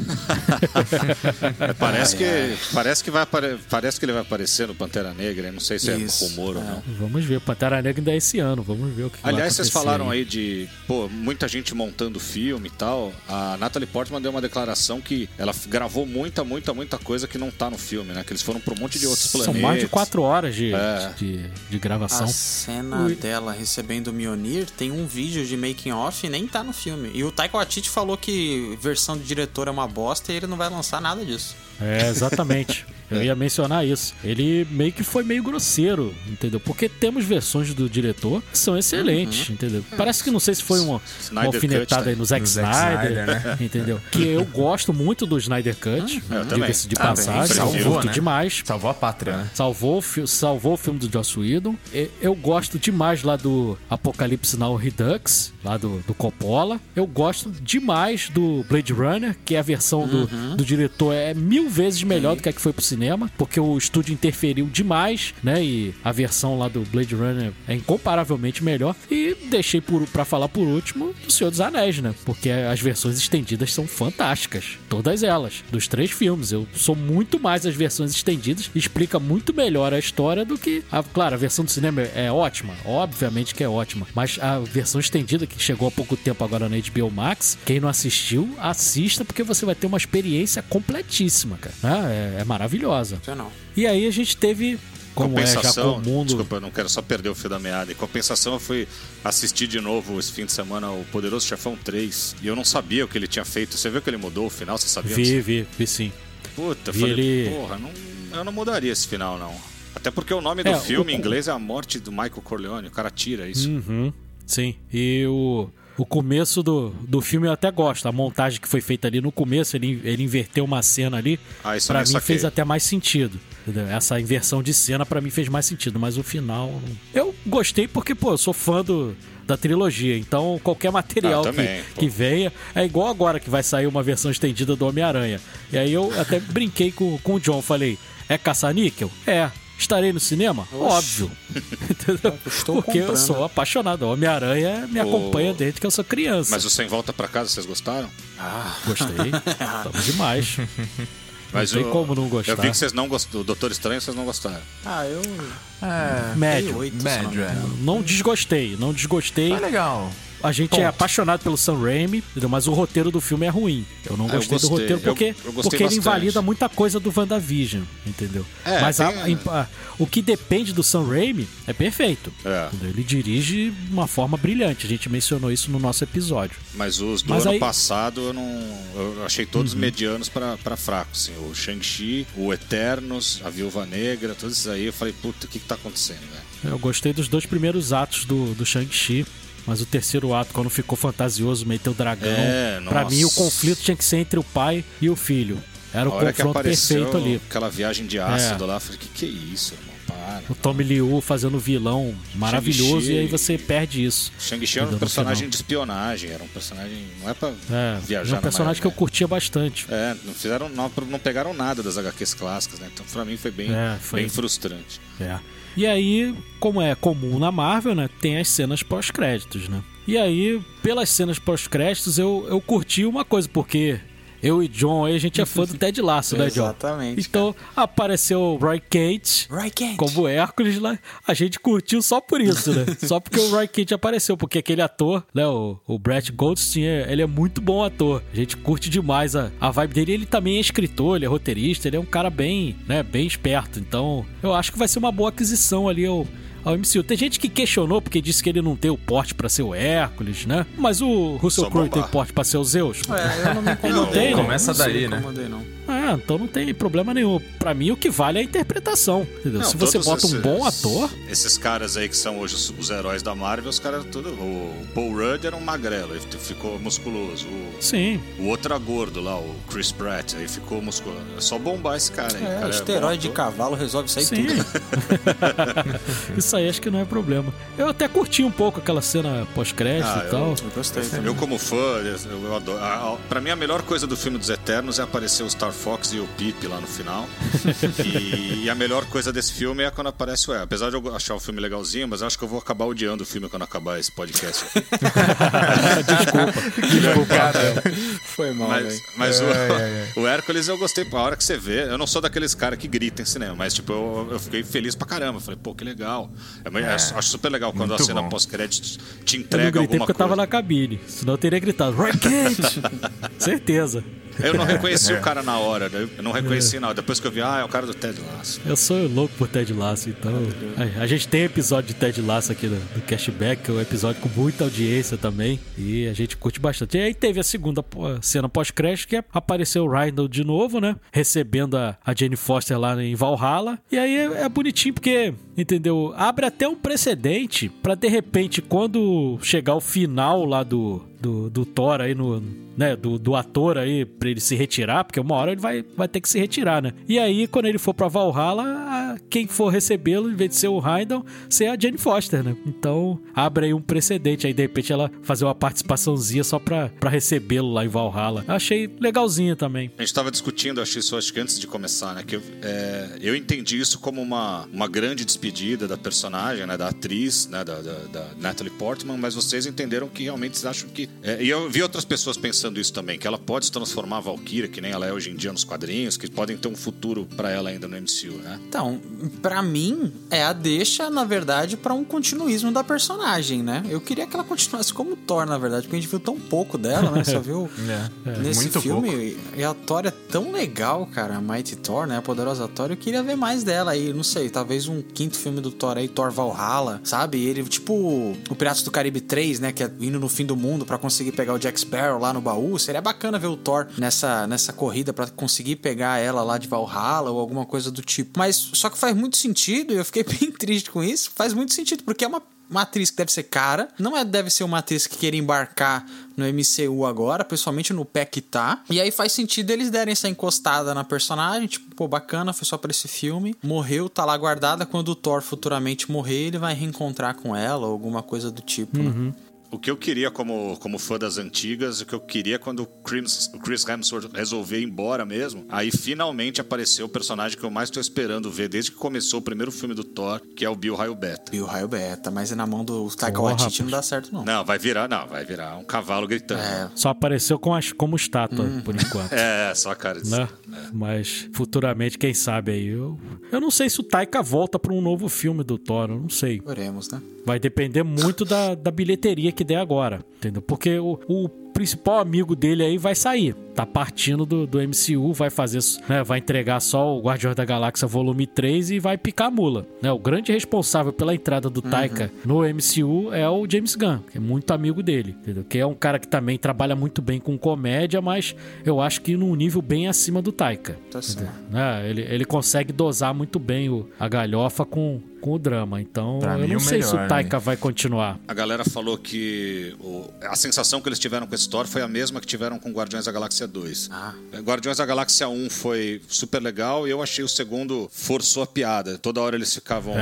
Parece que ele vai aparecer no Pantera Negra. Eu não sei se é rumor ou não. Vamos ver. Pantera Negra ainda é esse ano. Vamos ver o que vai acontecer. Aliás, vocês falaram aí de... Pô, muita gente montando filme e tal. A Natalie Portman deu uma declaração que ela gravou muita, muita, muita coisa que não tá no filme, né? Que eles foram pro um monte de outros planetas. São mais de 4 horas de gravação. A cena dela recebendo o Mjolnir tem um vídeo de making off e nem tá no filme. E o Taika Waititi falou que versão do diretor é uma bosta e ele não vai lançar nada disso. É, exatamente. Eu ia mencionar isso. Ele meio que foi meio grosseiro, entendeu? Porque temos versões do diretor que são excelentes, entendeu? Parece que não sei se foi uma alfinetada aí no Zack Snyder, né? Entendeu? Que eu gosto muito do Snyder Cut, diga-se de passagem. Salvou, né? Demais. Salvou a pátria, né? Salvou o filme do Joss Whedon. Eu gosto demais lá do Apocalipse Now Redux, lá do Coppola. Eu gosto demais do Blade Runner, que é a versão do diretor é 1000 vezes melhor do que a que foi pro cinema, porque o estúdio interferiu demais, né, e a versão lá do Blade Runner é incomparavelmente melhor. E deixei pra falar por último do Senhor dos Anéis, né, porque as versões estendidas são fantásticas, todas elas, dos 3 filmes. Eu sou muito mais as versões estendidas, explica muito melhor a história do que claro, a versão do cinema é ótima, obviamente que é ótima, mas a versão estendida que chegou há pouco tempo agora na HBO Max, quem não assistiu, assista, porque você vai ter uma experiência completíssima, cara, né? É maravilhosa. E aí a gente teve compensação, já com o mundo... Desculpa, eu não quero só perder o fio da meada. Em compensação, eu fui assistir de novo esse fim de semana o Poderoso Chefão 3 e eu não sabia o que ele tinha feito. Você viu que ele mudou o final? Você sabia? Vi sim. Puta, vi, falei, porra, eu não mudaria esse final, não. Até porque o nome do filme em inglês é A Morte do Michael Corleone. O cara tira isso. Uhum, sim. E o começo do filme eu até gosto. A montagem que foi feita ali no começo, ele inverteu uma cena ali. Pra mim fez até mais sentido. Entendeu? Essa inversão de cena pra mim fez mais sentido. Mas o final... Eu gostei porque, pô, eu sou fã da trilogia. Então, qualquer material que venha... É igual agora que vai sair uma versão estendida do Homem-Aranha. E aí eu até brinquei com o John. Falei, é caça-níquel? É. Estarei no cinema? Oxi. Óbvio. Entendeu? Porque eu sou apaixonado. Homem-Aranha me acompanha desde que eu sou criança. Mas o Sem Volta Pra Casa, vocês gostaram? Ah, gostei. Estamos demais. Mas não tem como não gostar. Eu vi que vocês não gostaram. O Doutor Estranho vocês não gostaram. Eu... Médio. Não desgostei. Tá legal. A gente é apaixonado pelo Sam Raimi, mas o roteiro do filme é ruim. Eu não gostei do roteiro porque ele invalida muita coisa do WandaVision, entendeu? Mas o que depende do Sam Raimi é perfeito. É. Ele dirige de uma forma brilhante. A gente mencionou isso no nosso episódio. Mas os do ano passado eu achei todos medianos pra fracos. Assim. O Shang-Chi, o Eternos, a Viúva Negra, todos isso aí. Eu falei, puta, o que tá acontecendo, velho? Eu gostei dos 2 primeiros atos do Shang-Chi. Mas o 3º ato, quando ficou fantasioso, meteu o dragão. Pra mim, o conflito tinha que ser entre o pai e o filho. Era o confronto perfeito ali. Aquela viagem de ácido lá, eu falei, que é isso, irmão? Claro. O Tommy Liu fazendo vilão maravilhoso, e aí você perde isso. Shang-Chi era um personagem de espionagem, era um personagem... Não é pra viajar. Era um personagem que eu curtia bastante. É, não fizeram, não pegaram nada das HQs clássicas, né? Então pra mim foi bem frustrante. É. E aí, como é comum na Marvel, né? Tem as cenas pós-créditos, né? E aí, pelas cenas pós-créditos, eu curti uma coisa, porque... Eu e John, aí a gente é fã do Ted Lasso, né, John? Exatamente. Então, cara, apareceu o Roy Kent como Hércules lá. A gente curtiu só por isso, né? Só porque o Roy Kent apareceu. Porque aquele ator, né, o Brett Goldstein, ele é muito bom ator. A gente curte demais a vibe dele. Ele também é escritor, ele é roteirista, ele é um cara bem, né, bem esperto. Então, eu acho que vai ser uma boa aquisição ali, ao MCU. Tem gente que questionou porque disse que ele não tem o porte pra ser o Hércules, né? Mas o Russell Crowe tem porte pra ser o Zeus. É, eu não me incomodei. Não, começa daí, né? Ah, então não tem problema nenhum. Pra mim, o que vale é a interpretação. Entendeu? Não, se você bota um bom ator... Esses caras aí que são hoje os heróis da Marvel, os caras tudo... O Paul Rudd era um magrelo, ele ficou musculoso. Sim. O outro era gordo lá, o Chris Pratt, aí ficou musculoso. É só bombar esse cara aí. É, cara, esteroide de cavalo resolve sair tudo. Isso aí acho que não é problema. Eu até curti um pouco aquela cena pós-crédito e tal. Eu gostei também. Eu como fã, eu adoro. Pra mim a melhor coisa do filme dos Eternos é aparecer o Star Fox e o Pip lá no final. E a melhor coisa desse filme é quando aparece o apesar de eu achar o filme legalzinho, mas acho que eu vou acabar odiando o filme quando acabar esse podcast. Desculpa. Cara, foi mal, mas o Hércules eu gostei. A hora que você vê, eu não sou daqueles caras que gritam em cinema, mas tipo, eu fiquei feliz pra caramba. Falei, pô, que legal. Acho super legal quando a cena pós-crédito te entrega alguma coisa. Eu não gritei porque eu tava na cabine, senão eu teria gritado Rocket! Certeza. Eu não reconheci o cara na hora, eu não reconheci nada. Depois que eu vi, é o cara do Ted Lasso. Eu sou louco por Ted Lasso, então... A gente tem episódio de Ted Lasso aqui do Cashback, que é um episódio com muita audiência também, e a gente curte bastante. E aí teve a segunda cena pós-crédito, que apareceu o Randall de novo, né? Recebendo a Jane Foster lá em Valhalla. E aí é bonitinho porque, entendeu? Abre até um precedente pra, de repente, quando chegar o final lá do Thor aí né, do ator aí, pra ele se retirar, porque uma hora ele vai ter que se retirar, né? E aí, quando ele for pra Valhalla, quem for recebê-lo, em vez de ser o Heindel, ser a Jane Foster, né? Então, abre aí um precedente, aí de repente ela fazer uma participaçãozinha só pra recebê-lo lá em Valhalla. Achei legalzinha também. A gente tava discutindo, acho que antes de começar, né? Que eu entendi isso como uma grande despedida da personagem, né? Da atriz, né? Da Natalie Portman, mas vocês entenderam que realmente vocês acham que... e eu vi outras pessoas pensando isso também, que ela pode se transformar a Valkyria, que nem ela é hoje em dia nos quadrinhos, que podem ter um futuro pra ela ainda no MCU, né? Então, pra mim, a deixa, na verdade, pra um continuismo da personagem, né? Eu queria que ela continuasse como Thor, na verdade, porque a gente viu tão pouco dela, né? Só viu nesse muito filme. Pouco. E a Thor é tão legal, cara, a Mighty Thor, né? A poderosa Thor, eu queria ver mais dela aí, não sei, talvez um quinto filme do Thor aí, Thor Valhalla, sabe? Ele, tipo, o Piratas do Caribe 3, né? Que é indo no fim do mundo pra conseguir pegar o Jack Sparrow lá no baú. Seria bacana ver o Thor nessa corrida pra conseguir pegar ela lá de Valhalla ou alguma coisa do tipo. Mas só que faz muito sentido, e eu fiquei bem triste com isso, faz muito sentido, porque é uma atriz que deve ser cara, deve ser uma atriz que queira embarcar no MCU agora, principalmente no pé que tá. E aí faz sentido eles derem essa encostada na personagem, tipo, pô, bacana, foi só pra esse filme, morreu, tá lá guardada, quando o Thor futuramente morrer, ele vai reencontrar com ela ou alguma coisa do tipo, né? O que eu queria como fã das antigas, o que eu queria quando o Chris Hemsworth resolveu ir embora mesmo, aí finalmente apareceu o personagem que eu mais tô esperando ver desde que começou o primeiro filme do Thor, que é o Bill Raio Beta. Mas é na mão do Taika Waititi, não dá certo não. Não, vai virar um cavalo gritando. Só apareceu como estátua, por enquanto. Só a cara disso. Mas futuramente, quem sabe aí, eu não sei se o Taika volta pra um novo filme do Thor, eu não sei. Veremos, né? Vai depender muito da bilheteria que der agora, entendeu? Porque o principal amigo dele aí vai sair, tá partindo do MCU, vai fazer, né, vai entregar só o Guardiões da Galáxia volume 3 e vai picar a mula, né? O grande responsável pela entrada do Taika no MCU é o James Gunn, que é muito amigo dele, entendeu? Que é um cara que também trabalha muito bem com comédia, mas eu acho que num nível bem acima do Taika. Tá certo. Ele consegue dosar muito bem a galhofa com com o drama. Então, pra eu não sei se o Taika vai continuar. A galera falou que a sensação que eles tiveram com esse Thor foi a mesma que tiveram com Guardiões da Galáxia 2. Ah. Guardiões da Galáxia 1 foi super legal e eu achei o segundo forçou a piada. Toda hora eles ficavam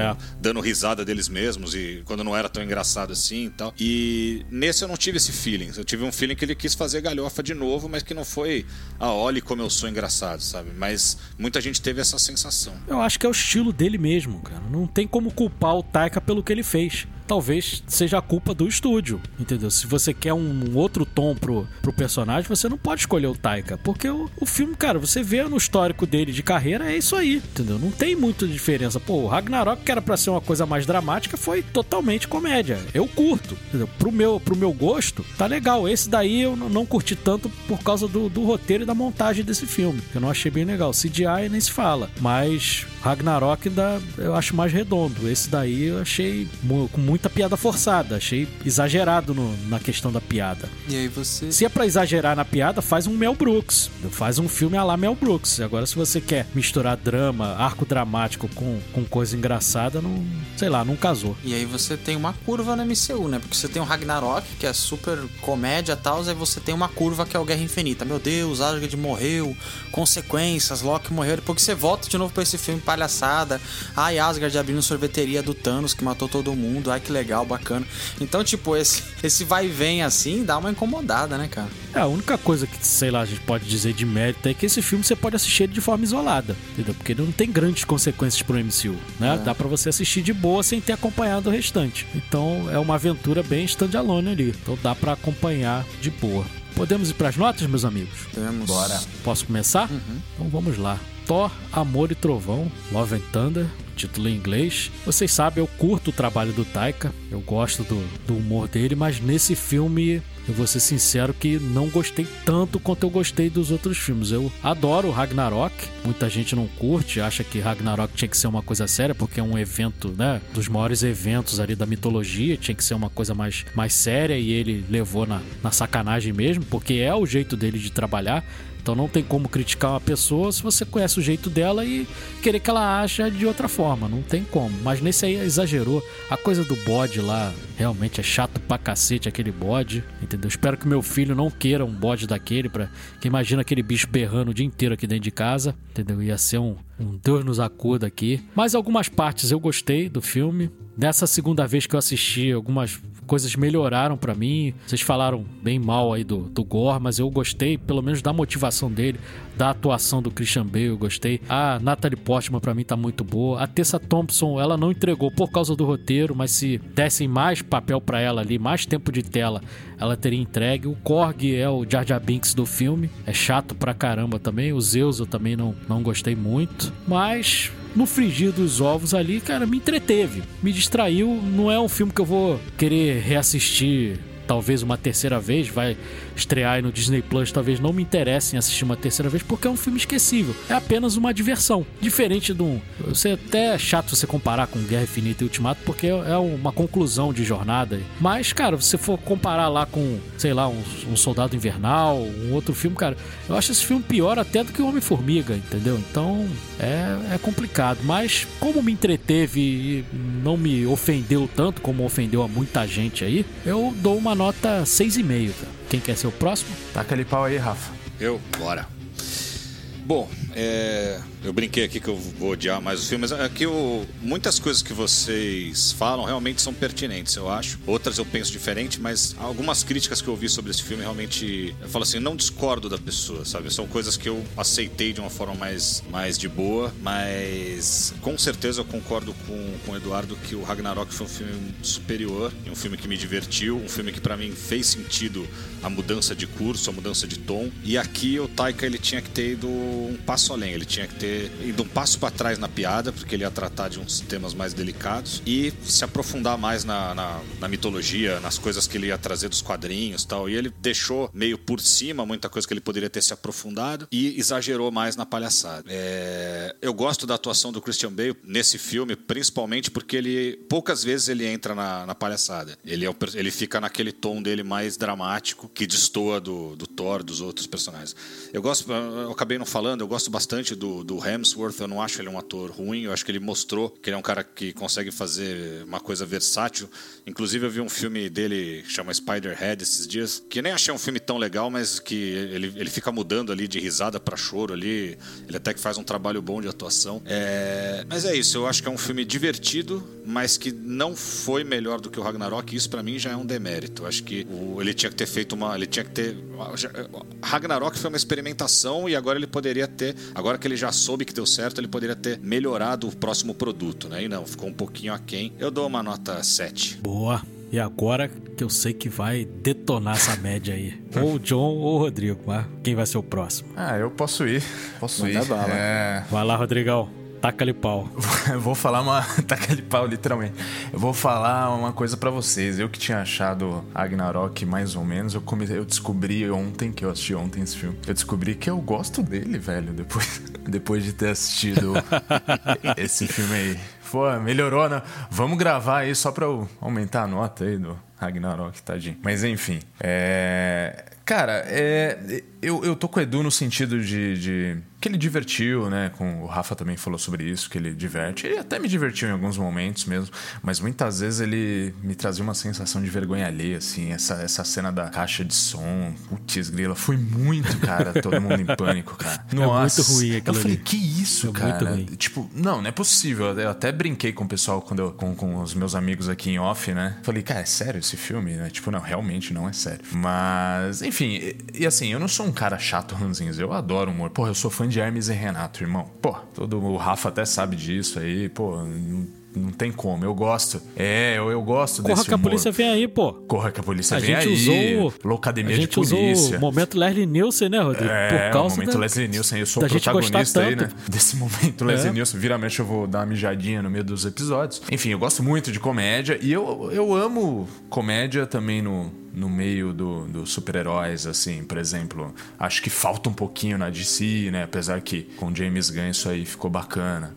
dando risada deles mesmos e quando não era tão engraçado assim e tal. E nesse eu não tive esse feeling. Eu tive um feeling que ele quis fazer galhofa de novo, mas que não foi olha como eu sou engraçado, sabe? Mas muita gente teve essa sensação. Eu acho que é o estilo dele mesmo, cara. Não tem como culpar o Taika pelo que ele fez. Talvez seja a culpa do estúdio, entendeu? Se você quer um outro tom pro personagem, você não pode escolher o Taika, porque o filme, cara, você vê no histórico dele de carreira, é isso aí, entendeu? Não tem muita diferença. Pô, o Ragnarok, que era pra ser uma coisa mais dramática, foi totalmente comédia. Eu curto, entendeu? Pro meu gosto, tá legal. Esse daí eu não curti tanto por causa do roteiro e da montagem desse filme. Eu não achei bem legal. CGI nem se fala, mas Ragnarok eu acho mais redondo. Esse daí eu achei com muita piada forçada, achei exagerado na questão da piada. E aí você... Se é pra exagerar na piada, faz um Mel Brooks, faz um filme à la Mel Brooks. Agora, se você quer misturar drama, arco dramático com coisa engraçada, não, sei lá, não casou. E aí você tem uma curva na MCU, né? Porque você tem o Ragnarok, que é super comédia e tal, aí você tem uma curva que é o Guerra Infinita. Meu Deus, Asgard morreu, consequências, Loki morreu, depois que você volta de novo pra esse filme palhaçada, ai, Asgard abrindo sorveteria do Thanos, que matou todo mundo, ai, que legal, bacana. Então, tipo, esse vai e vem assim, dá uma incomodada, né, cara? É, a única coisa que, sei lá, a gente pode dizer de mérito é que esse filme você pode assistir de forma isolada, entendeu? Porque ele não tem grandes consequências pro MCU, né? É. Dá pra você assistir de boa sem ter acompanhado o restante. Então, é uma aventura bem standalone ali. Então, dá pra acompanhar de boa. Podemos ir pras notas, meus amigos? Temos. Bora. Posso começar? Uhum. Então, vamos lá. Thor, Amor e Trovão, Love and Thunder, título em inglês. Vocês sabem, eu curto o trabalho do Taika, eu gosto do humor dele, mas nesse filme, eu vou ser sincero que não gostei tanto quanto eu gostei dos outros filmes. Eu adoro o Ragnarok, muita gente não curte, acha que Ragnarok tinha que ser uma coisa séria, porque é um evento, né, dos maiores eventos ali da mitologia, tinha que ser uma coisa mais séria, e ele levou na sacanagem mesmo, porque é o jeito dele de trabalhar. Então não tem como criticar uma pessoa se você conhece o jeito dela e querer que ela ache de outra forma, não tem como. Mas nesse aí exagerou, a coisa do bode lá realmente é chato pra cacete aquele bode, entendeu? Espero que meu filho não queira um bode daquele, que imagina aquele bicho berrando o dia inteiro aqui dentro de casa, entendeu? Ia ser um Deus nos acuda aqui. Mas algumas partes eu gostei do filme. Dessa segunda vez que eu assisti, algumas coisas melhoraram pra mim. Vocês falaram bem mal aí do Gore, mas eu gostei, pelo menos, da motivação dele, da atuação do Christian Bale, eu gostei. A Natalie Portman, pra mim, tá muito boa. A Tessa Thompson, ela não entregou por causa do roteiro, mas se dessem mais papel pra ela ali, mais tempo de tela, ela teria entregue. O Korg é o Jar Jar Binks do filme, é chato pra caramba também. O Zeus eu também não gostei muito, mas... No frigir dos ovos ali, cara, me entreteve, me distraiu. Não é um filme que eu vou querer reassistir, talvez uma terceira vez, vai estrear aí no Disney Plus, talvez não me interesse em assistir uma terceira vez, porque é um filme esquecível, é apenas uma diversão, diferente de um... Você até é chato você comparar com Guerra Infinita e Ultimato, porque é uma conclusão de jornada, mas, cara, se você for comparar lá com, sei lá, um Soldado Invernal, um outro filme, cara, eu acho esse filme pior até do que o Homem-Formiga, entendeu? Então, é complicado, mas como me entreteve e não me ofendeu tanto, como ofendeu a muita gente aí, eu dou uma nota 6,5, cara. Quem quer ser o próximo? Taca ali pau aí, Rafa. Eu? Bora. Bom, eu brinquei aqui que eu vou odiar mais os filmes. Aqui muitas coisas que vocês falam realmente são pertinentes, eu acho. Outras eu penso diferente, mas algumas críticas que eu ouvi sobre esse filme realmente... Eu falo assim, não discordo da pessoa, sabe? São coisas que eu aceitei de uma forma mais de boa, mas com certeza eu concordo com o Eduardo que o Ragnarok foi um filme superior, um filme que me divertiu, um filme que pra mim fez sentido a mudança de curso, a mudança de tom. E aqui o Taika, ele tinha que ter ido um passo além, ele tinha que ter ido um passo para trás na piada, porque ele ia tratar de uns temas mais delicados e se aprofundar mais na mitologia, nas coisas que ele ia trazer dos quadrinhos e tal, e ele deixou meio por cima muita coisa que ele poderia ter se aprofundado e exagerou mais na palhaçada. Eu gosto da atuação do Christian Bale nesse filme, principalmente porque ele, poucas vezes ele entra na palhaçada, ele fica naquele tom dele mais dramático, que destoa do Thor, dos outros personagens. Eu gosto, eu acabei não falando, eu gosto bastante do Hemsworth, eu não acho ele um ator ruim, eu acho que ele mostrou que ele é um cara que consegue fazer uma coisa versátil. Inclusive eu vi um filme dele que chama Spiderhead esses dias, que nem achei um filme tão legal, mas que ele fica mudando ali de risada pra choro ali, ele até que faz um trabalho bom de atuação. Mas é isso, eu acho que é um filme divertido, mas que não foi melhor do que o Ragnarok, isso pra mim já é um demérito. Eu acho que ele tinha que ter feito uma... ele tinha que ter... Ragnarok foi uma experimentação e agora ele poderia ter... Agora que ele já soube que deu certo, ele poderia ter melhorado o próximo produto, né? E não, ficou um pouquinho aquém. Eu dou uma nota 7. Boa. E agora que eu sei que vai detonar essa média aí. Ou o John ou o Rodrigo, mas quem vai ser o próximo? Ah, eu posso ir. Posso ir. Bala. Vai lá, Rodrigão. Taca-lhe pau. Vou falar uma... Taca-lhe pau, literalmente. Eu vou falar uma coisa pra vocês. Eu que tinha achado Ragnarok mais ou menos, eu descobri ontem, que eu assisti ontem esse filme, eu descobri que eu gosto dele, velho, depois de ter assistido esse filme aí. Pô, melhorou, né? Vamos gravar aí só pra eu aumentar a nota aí do Ragnarok, tadinho. Mas enfim, Cara, eu tô com o Edu no sentido de que ele divertiu, né? O Rafa também falou sobre isso, que ele diverte. Ele até me divertiu em alguns momentos mesmo, mas muitas vezes ele me trazia uma sensação de vergonha alheia, assim. Essa cena da caixa de som, putz grila, foi muito, cara, todo mundo em pânico, cara. Nossa, é muito ruim aquilo. Eu falei, que isso, cara? Muito ruim. Tipo, não é possível. Eu até brinquei com o pessoal, com os meus amigos aqui em off, né? Falei, cara, é sério esse filme? Tipo, não, realmente não é sério. Mas, enfim, e assim, eu não sou um cara chato, ranzinhos, eu adoro humor. Porra, eu sou fã de Hermes e Renato, irmão. Pô, o Rafa até sabe disso aí, pô... Não tem como, eu gosto. Eu gosto desse humor. Corra que a polícia vem aí, pô. Corra que a polícia vem aí. Loucademia de polícia. A gente usou o momento Leslie Nielsen, né, Rodrigo? Por causa o momento Leslie Nielsen. Eu sou o protagonista aí, né? Desse momento Leslie Nielsen. Vira mexe, eu vou dar uma mijadinha no meio dos episódios. Enfim, eu gosto muito de comédia. E eu amo comédia também no meio dos super-heróis, assim. Por exemplo, acho que falta um pouquinho na DC, né? Apesar que com James Gunn isso aí ficou bacana.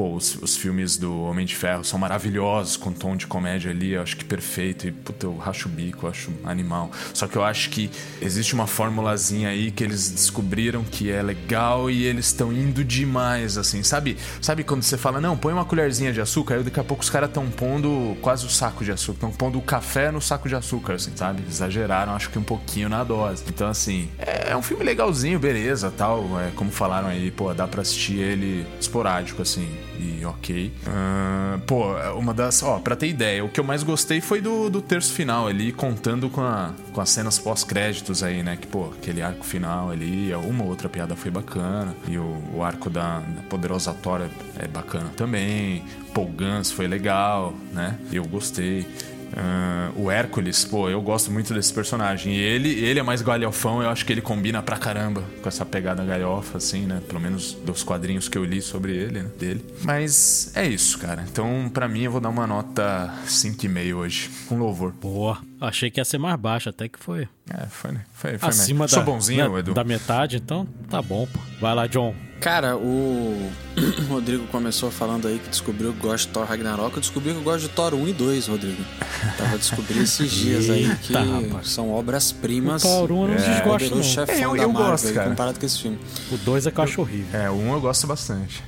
Os filmes do Homem de Ferro são maravilhosos, com um tom de comédia ali, eu acho que perfeito. E puta, eu racho o bico, eu acho animal. Só que eu acho que existe uma formulazinha aí que eles descobriram que é legal e eles estão indo demais, assim, sabe quando você fala, não, põe uma colherzinha de açúcar, aí daqui a pouco os caras estão pondo quase o saco de açúcar, estão pondo o café no saco de açúcar, assim, sabe? Exageraram, acho que um pouquinho na dose. Então, assim, é um filme legalzinho, beleza, tal, como falaram aí, pô, dá pra assistir ele esporádico, assim, e ok. Pra ter ideia, o que eu mais gostei foi do terço final ali, contando com as cenas pós-créditos aí, né, que, pô, aquele arco final ali, uma outra piada foi bacana, e o arco da poderosa Thor é bacana também, Paul Gans foi legal, né, eu gostei. O Hércules, pô, eu gosto muito desse personagem. E ele é mais galhofão, eu acho que ele combina pra caramba com essa pegada galhofa, assim, né? Pelo menos dos quadrinhos que eu li sobre ele, né? Dele. Mas é isso, cara. Então, pra mim, eu vou dar uma nota 5,5 hoje. Com louvor. Boa. Achei que ia ser mais baixa, até que foi. Foi, né? Foi acima mais. Sou bonzinho, né, Edu? Da metade, então tá bom, pô. Vai lá, John. Cara, o Rodrigo começou falando aí que descobriu que gosta de Thor Ragnarok. Eu descobri que eu gosto de Thor 1 e 2, Rodrigo. Tava descobrindo esses dias aí que são obras-primas. O Thor 1 eu não desgosto, não. Eu gosto, aí, cara. Comparado com esse filme. O 2 é que eu acho horrível. O 1 eu gosto bastante.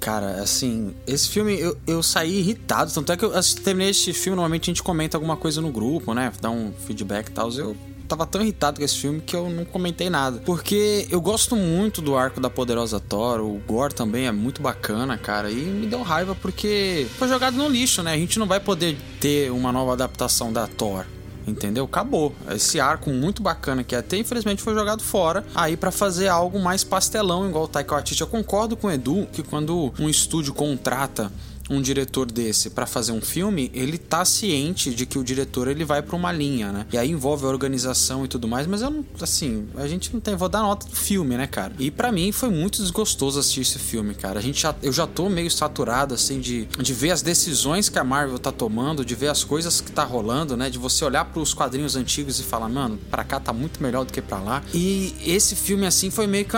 Cara, assim, esse filme eu saí irritado. Tanto é que eu terminei esse filme, normalmente a gente comenta alguma coisa no grupo, né? Dá um feedback e tal. Eu tava tão irritado com esse filme que eu não comentei nada. Porque eu gosto muito do arco da poderosa Thor, o gore também é muito bacana, cara. E me deu raiva porque foi jogado no lixo, né? A gente não vai poder ter uma nova adaptação da Thor. Entendeu? Acabou. Esse arco muito bacana que até infelizmente foi jogado fora aí pra fazer algo mais pastelão, igual o Taika Waititi. Eu concordo com o Edu que quando um estúdio contrata um diretor desse pra fazer um filme, ele tá ciente de que o diretor ele vai pra uma linha, né? E aí envolve a organização e tudo mais, mas eu não, assim, a gente não tem, vou dar nota do filme, né, cara? E pra mim foi muito desgostoso assistir esse filme, cara. Eu já tô meio saturado, assim, de ver as decisões que a Marvel tá tomando, de ver as coisas que tá rolando, né? De você olhar pros quadrinhos antigos e falar, mano, pra cá tá muito melhor do que pra lá. E esse filme, assim, foi meio que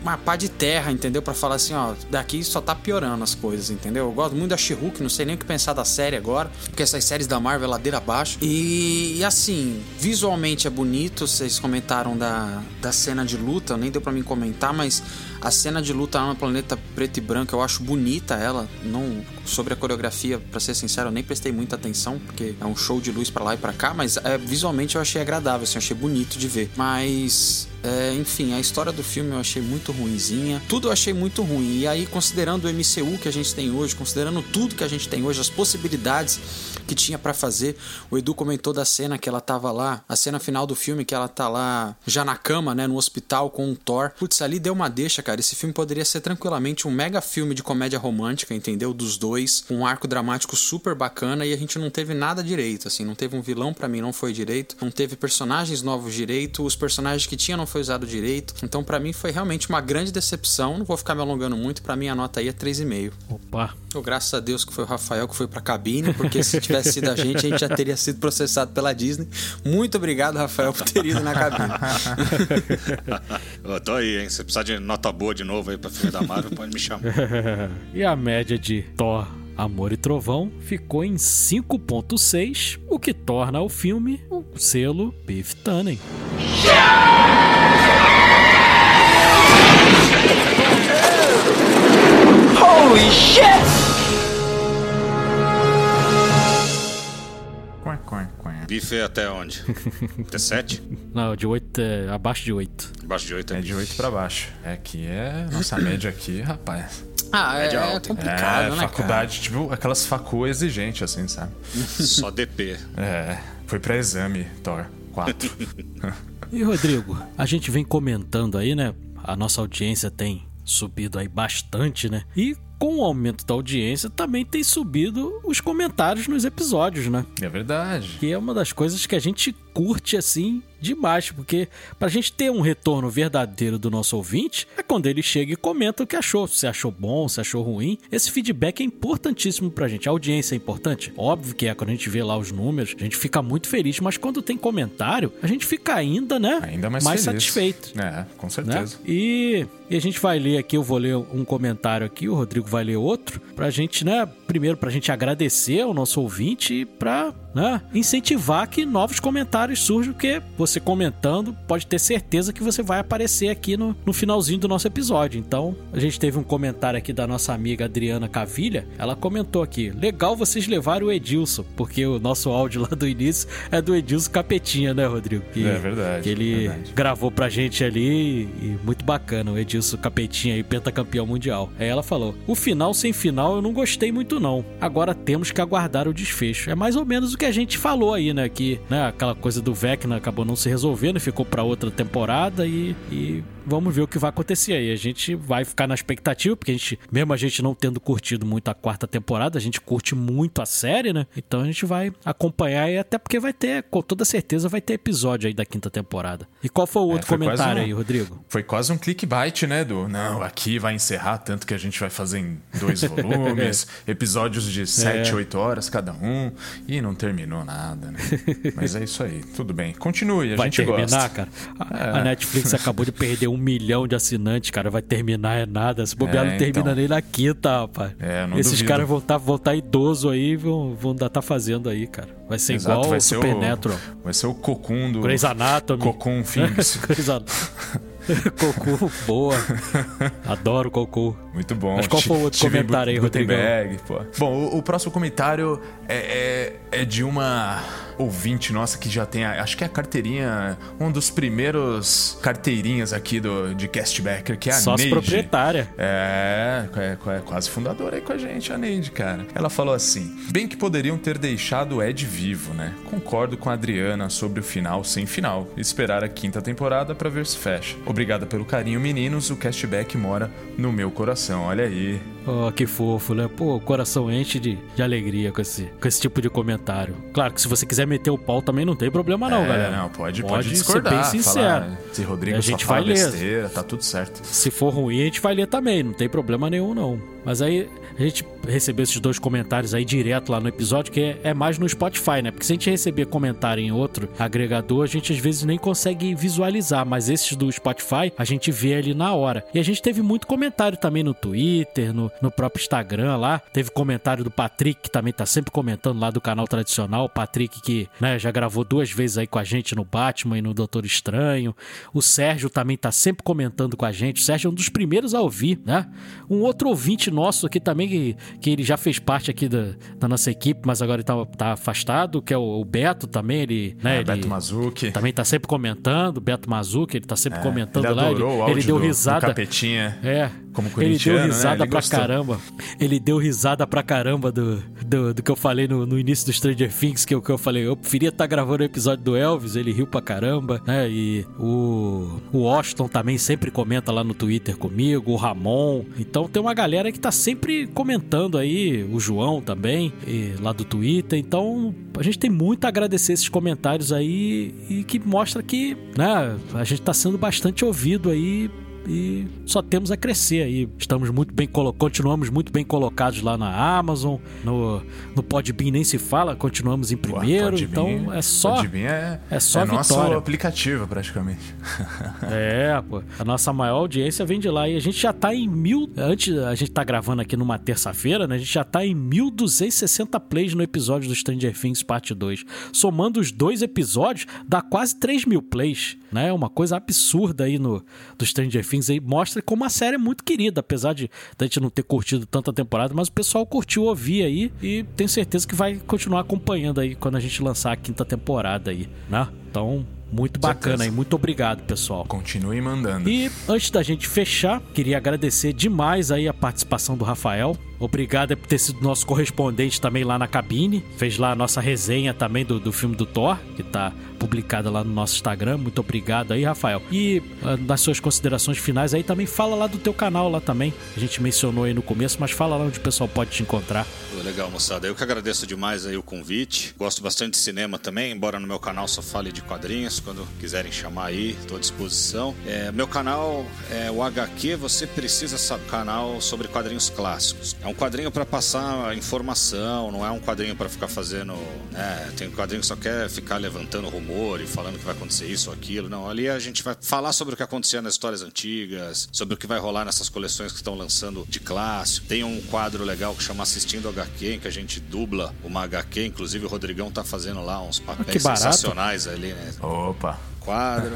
uma pá de terra, entendeu? Pra falar assim, ó, daqui só tá piorando as coisas, entendeu? Eu gosto muito da She-Hulk, não sei nem o que pensar da série agora, porque essas séries da Marvel é ladeira abaixo. E assim, visualmente é bonito, vocês comentaram da cena de luta, nem deu pra mim comentar, mas a cena de luta lá no planeta preto e branco, eu acho bonita ela, não sobre a coreografia, pra ser sincero, eu nem prestei muita atenção, porque é um show de luz pra lá e pra cá, mas visualmente eu achei agradável, assim, eu achei bonito de ver, mas... enfim, a história do filme eu achei muito ruinzinha. Tudo eu achei muito ruim. E aí, considerando o MCU que a gente tem hoje, considerando tudo que a gente tem hoje, as possibilidades que tinha pra fazer. O Edu comentou da cena que ela tava lá, a cena final do filme que ela tá lá já na cama, né, no hospital com o Thor. Putz, ali deu uma deixa, cara. Esse filme poderia ser tranquilamente um mega filme de comédia romântica, entendeu? Dos dois, um arco dramático super bacana, e a gente não teve nada direito, assim. Não teve um vilão pra mim, não foi direito. Não teve personagens novos direito. Os personagens que tinha não foi usado direito, então pra mim foi realmente uma grande decepção, não vou ficar me alongando muito, pra mim a nota aí é 3,5. Opa! Oh, graças a Deus que foi o Rafael que foi pra cabine, porque se tivesse sido a gente já teria sido processado pela Disney. Muito obrigado, Rafael, por ter ido na cabine. Eu tô aí, hein? Se precisar de nota boa de novo aí pra filme da Marvel, pode me chamar. E a média de Thor, Amor e Trovão ficou em 5.6, o que torna o filme um selo Biff Tannen. Holy shit! Bife até onde? Até 7? Não, de 8 é... abaixo de 8. Abaixo de 8 é de 8 pra baixo. É que é... Nossa média aqui, rapaz. Ah, média alta. É complicado, né, faculdade, cara? Tipo, aquelas facu exigentes, assim, sabe? Só DP. É. Foi pra exame, Thor. 4. E, Rodrigo, a gente vem comentando aí, né? A nossa audiência tem subido aí bastante, né? E... com o aumento da audiência, também tem subido os comentários nos episódios, né? É verdade. Que é uma das coisas que a gente curte, assim, demais. Porque pra gente ter um retorno verdadeiro do nosso ouvinte, é quando ele chega e comenta o que achou. Se achou bom, se achou ruim. Esse feedback é importantíssimo pra gente. A audiência é importante? Óbvio que é. Quando a gente vê lá os números, a gente fica muito feliz. Mas quando tem comentário, a gente fica ainda, né? Ainda mais satisfeito. É, com certeza. Né? E a gente vai ler aqui, eu vou ler um comentário aqui, o Rodrigo vai ler outro, pra gente, né, primeiro pra gente agradecer ao nosso ouvinte e pra, né, incentivar que novos comentários surjam, porque você comentando pode ter certeza que você vai aparecer aqui no finalzinho do nosso episódio. Então, a gente teve um comentário aqui da nossa amiga Adriana Cavilha, ela comentou aqui, legal vocês levarem o Edilson, porque o nosso áudio lá do início é do Edilson Capetinha, né, Rodrigo? Que, é verdade. Que ele gravou pra gente ali, e muito bacana, o Edilson Capetinha aí, pentacampeão mundial. Aí ela falou, o final sem final eu não gostei muito não. Agora temos que aguardar o desfecho. É mais ou menos o que a gente falou aí, né? Que, né, aquela coisa do Vecna acabou não se resolvendo, ficou pra outra temporada e vamos ver o que vai acontecer aí. A gente vai ficar na expectativa, porque a gente, mesmo a gente não tendo curtido muito a quarta temporada, a gente curte muito a série, né? Então a gente vai acompanhar e até porque vai ter, com toda certeza, vai ter episódio aí da quinta temporada. E qual foi o outro comentário aí, Rodrigo? Foi quase um clickbait, né, Edu? Não, aqui vai encerrar, tanto que a gente vai fazer em 2 volumes, episódios de 7, 8 horas cada um, e não terminou nada, né? Mas é isso aí, tudo bem. Continue, a vai gente terminar, gosta. Cara. A Netflix acabou de perder 1 milhão de assinantes, cara, vai terminar é nada. Se bobear não termina então, nem na quinta, rapaz. É, não esses caras vão estar idosos aí, vão estar fazendo aí, cara. Vai ser exato, igual vai ser Supernatural. Vai ser o Cocum do... Grey's Anatomy. Cocum Films. Grey's Anatomy. Cocô, boa. Adoro Cocô. Muito bom. Mas qual foi o outro comentário aí, Rodrigo? Bom, o próximo comentário é de uma ouvinte nossa que já tem, acho que é a carteirinha, um dos primeiros carteirinhas aqui de Castbacker, que é a Neide. Sócio proprietária. É quase fundadora aí com a gente, a Neide, cara. Ela falou assim, bem que poderiam ter deixado o Ed vivo, né? Concordo com a Adriana sobre o final sem final. Esperar a quinta temporada pra ver se fecha. Obrigada pelo carinho, meninos. O Cashback mora no meu coração. Olha aí. Oh, que fofo, né? Pô, o coração enche de alegria com esse tipo de comentário. Claro que se você quiser meter o pau também não tem problema não, galera. Não, pode discordar. Ser bem sincero. Falar, se Rodrigo a gente só fala vai besteira, ler. Tá tudo certo. Se for ruim, a gente vai ler também. Não tem problema nenhum, não. Mas aí a gente recebeu esses dois comentários aí direto lá no episódio, que é mais no Spotify, né? Porque se a gente receber comentário em outro agregador, a gente às vezes nem consegue visualizar, mas esses do Spotify a gente vê ali na hora. E a gente teve muito comentário também no Twitter, no próprio Instagram lá. Teve comentário do Patrick, que também tá sempre comentando lá do canal tradicional. O Patrick que, né, já gravou 2 vezes aí com a gente no Batman e no Doutor Estranho. O Sérgio também tá sempre comentando com a gente. O Sérgio é um dos primeiros a ouvir, né? Um outro ouvinte nosso aqui também, que ele já fez parte aqui da nossa equipe, mas agora ele tá afastado, que é o Beto também, ele... Né, ele Beto Mazucchi. Também tá sempre comentando, Beto Mazucchi, ele tá sempre comentando ele lá. Adorou ele deu risada. Capetinha, como corintiano, ele deu risada, né? Ele pra gostou. Caramba. Ele deu risada pra caramba do que eu falei no início do Stranger Things, que eu falei, eu preferia estar gravando o episódio do Elvis, ele riu pra caramba, né? E o Austin também sempre comenta lá no Twitter comigo, o Ramon. Então tem uma galera que tá sempre comentando aí, o João também, lá do Twitter. Então a gente tem muito a agradecer esses comentários aí, e que mostra que, né, a gente tá sendo bastante ouvido aí. E só temos a crescer aí. Estamos muito bem, continuamos muito bem colocados lá na Amazon, no Podbean nem se fala, continuamos em primeiro. Podbean, então é só Podbean é só vitória. Nosso aplicativo praticamente. Pô. A nossa maior audiência vem de lá, e a gente já tá em mil. Antes, a gente tá gravando aqui numa terça-feira, né? A gente já tá em 1260 plays no episódio do Stranger Things parte 2. Somando os 2 episódios, dá quase 3.000 plays, né? É uma coisa absurda aí do Stranger Things. Aí mostra como a série é muito querida, apesar de a gente não ter curtido tanta temporada, mas o pessoal curtiu ouvir aí, e tenho certeza que vai continuar acompanhando aí quando a gente lançar a 5ª temporada aí, né? Então, muito bacana aí, muito obrigado, pessoal. Continue mandando. E antes da gente fechar, queria agradecer demais aí a participação do Rafael. Obrigado por ter sido nosso correspondente também lá na cabine. Fez lá a nossa resenha também do filme do Thor, que tá publicada lá no nosso Instagram. Muito obrigado aí, Rafael. E nas suas considerações finais aí também, fala lá do teu canal lá também. A gente mencionou aí no começo, mas fala lá onde o pessoal pode te encontrar. Legal, moçada. Eu que agradeço demais aí o convite. Gosto bastante de cinema também, embora no meu canal só fale de quadrinhos. Quando quiserem chamar aí, tô à disposição. Meu canal é o HQ Você Precisa Saber, canal sobre quadrinhos clássicos. É um quadrinho para passar informação, não é um quadrinho para ficar fazendo, né? Tem um quadrinho que só quer ficar levantando rumor e falando que vai acontecer isso ou aquilo. Não, ali a gente vai falar sobre o que acontecia nas histórias antigas, sobre o que vai rolar nessas coleções que estão lançando de clássico. Tem um quadro legal que chama Assistindo HQ, em que a gente dubla uma HQ, inclusive o Rodrigão tá fazendo lá uns papéis sensacionais ali, né? Opa! Quadro.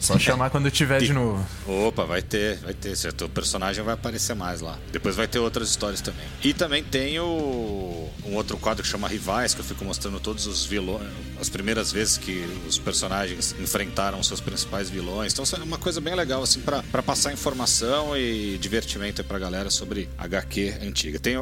Só chamar quando tiver de novo. Opa, vai ter. Certo? O personagem vai aparecer mais lá. Depois vai ter outras histórias também. E também tem um outro quadro que chama Rivais, que eu fico mostrando todos os vilões, as primeiras vezes que os personagens enfrentaram seus principais vilões. Então é uma coisa bem legal, assim, pra passar informação e divertimento pra galera sobre HQ antiga. Tem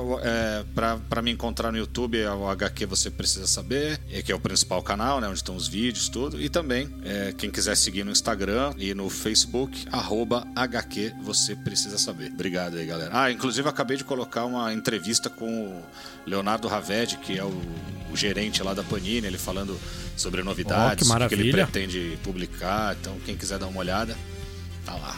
pra me encontrar no YouTube, é o HQ Você Precisa Saber, que é o principal canal, né? Onde estão os vídeos, tudo. E também, quem quiser seguir no Instagram e no Facebook, @HQ Você Precisa Saber. Obrigado aí, galera. Inclusive acabei de colocar uma entrevista com o Leonardo Raved, que é o gerente lá da Panini, ele falando sobre novidades, o que ele pretende publicar. Então, quem quiser dar uma olhada, tá lá.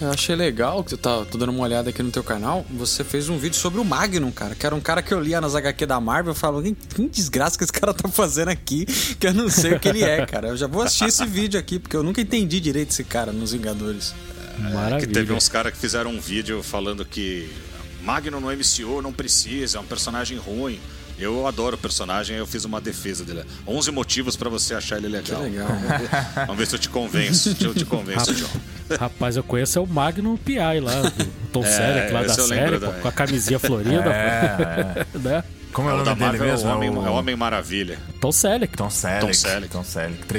Eu achei legal que tô dando uma olhada aqui no teu canal. Você fez um vídeo sobre o Magnum, cara, que era um cara que eu lia nas HQ da Marvel. Eu falo, que desgraça que esse cara tá fazendo aqui, que eu não sei o que ele é, cara. Eu já vou assistir esse vídeo aqui, porque eu nunca entendi direito esse cara nos Vingadores. Maravilha. Que teve uns caras que fizeram um vídeo falando que Magnum no MCU não precisa, é um personagem ruim. Eu adoro o personagem, eu fiz uma defesa dele. 11 motivos pra você achar ele legal. Que legal. Vamos ver se eu te convenço. Eu te convenço, João. Rapaz, eu conheço o Magnum P.I. lá, do Tom Selleck, lá da série, com a camisinha florida. Né? Como é o nome dele mesmo? É o Homem Maravilha. Tom Selleck. 3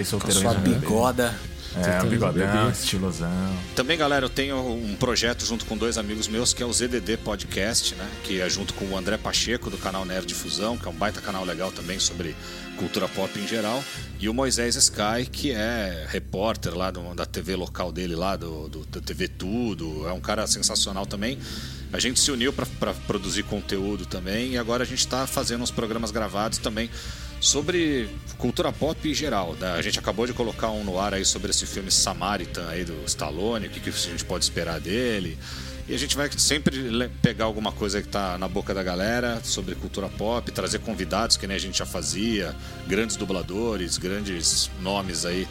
solteiros. Com a sua bigoda. Um bigodão, estilosão. Também, galera, eu tenho um projeto junto com 2 amigos meus, que é o ZDD Podcast, né? Que é junto com o André Pacheco, do canal Nerd Difusão, que é um baita canal legal também sobre cultura pop em geral. E o Moisés Sky, que é repórter lá da TV local dele, lá do TV Tudo. É um cara sensacional também. A gente se uniu para produzir conteúdo também, e agora a gente está fazendo uns programas gravados também sobre cultura pop em geral, né? A gente acabou de colocar um no ar aí sobre esse filme Samaritan aí do Stallone, o que a gente pode esperar dele. E a gente vai sempre pegar alguma coisa que tá na boca da galera sobre cultura pop, trazer convidados que nem a gente já fazia, grandes dubladores, grandes nomes aí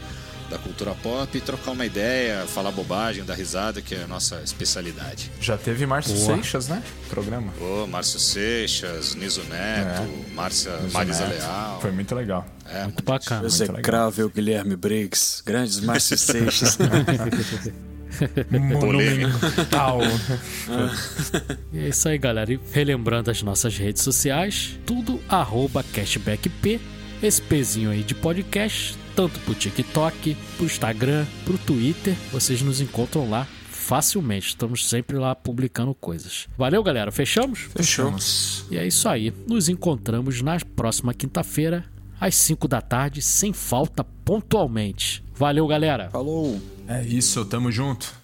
da cultura pop, e trocar uma ideia, falar bobagem, dar risada, que é a nossa especialidade. Já teve Márcio Seixas, né? Programa. Pô, Márcio Seixas, Niso Neto, Marisa Neto. Leal. Foi muito legal. É, muito bacana. Execrável Guilherme Briggs, grandes Márcio Seixas. Monumental. E é isso aí, galera. E relembrando as nossas redes sociais, tudo @cashbackp, esse pezinho aí de podcast, tanto pro TikTok, pro Instagram, pro Twitter, vocês nos encontram lá facilmente, estamos sempre lá publicando coisas. Valeu, galera, fechamos? Fechamos. E é isso aí, nos encontramos na próxima quinta-feira às 5 da tarde, sem falta, pontualmente. Valeu, galera. Falou. É isso, tamo junto.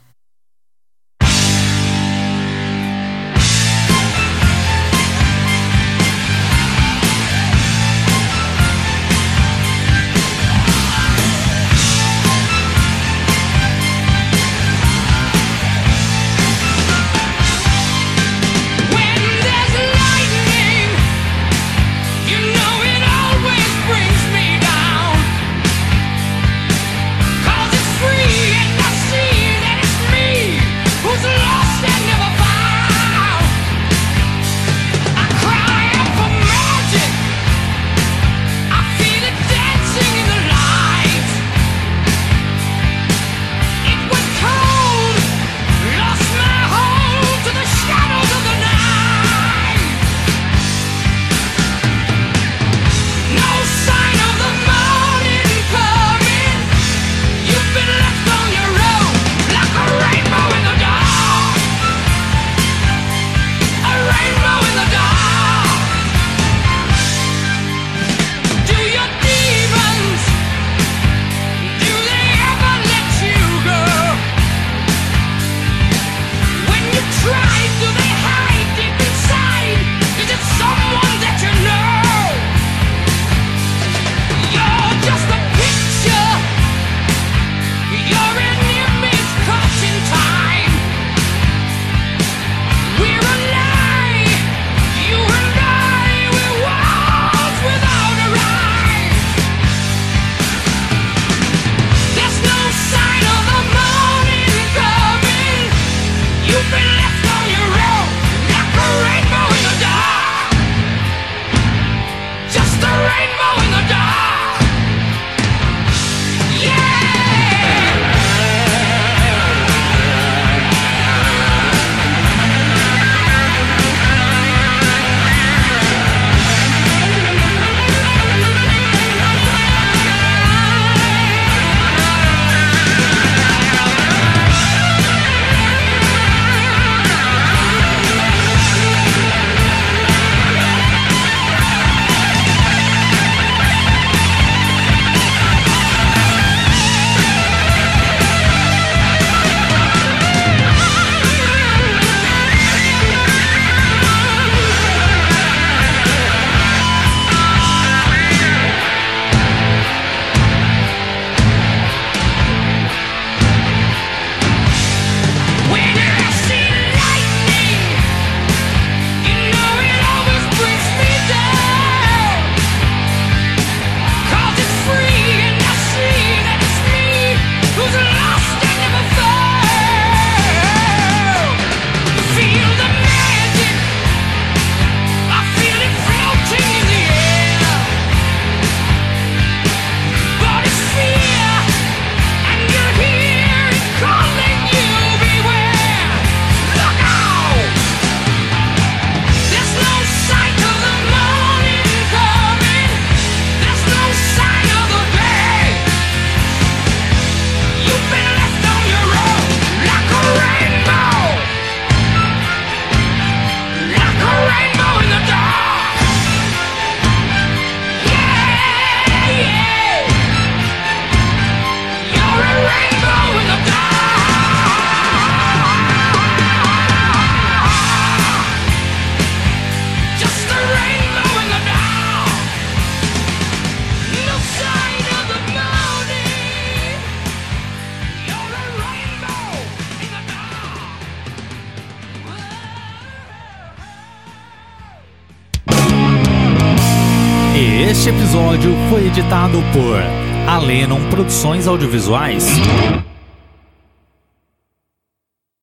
E este episódio foi editado por Alenon Produções Audiovisuais.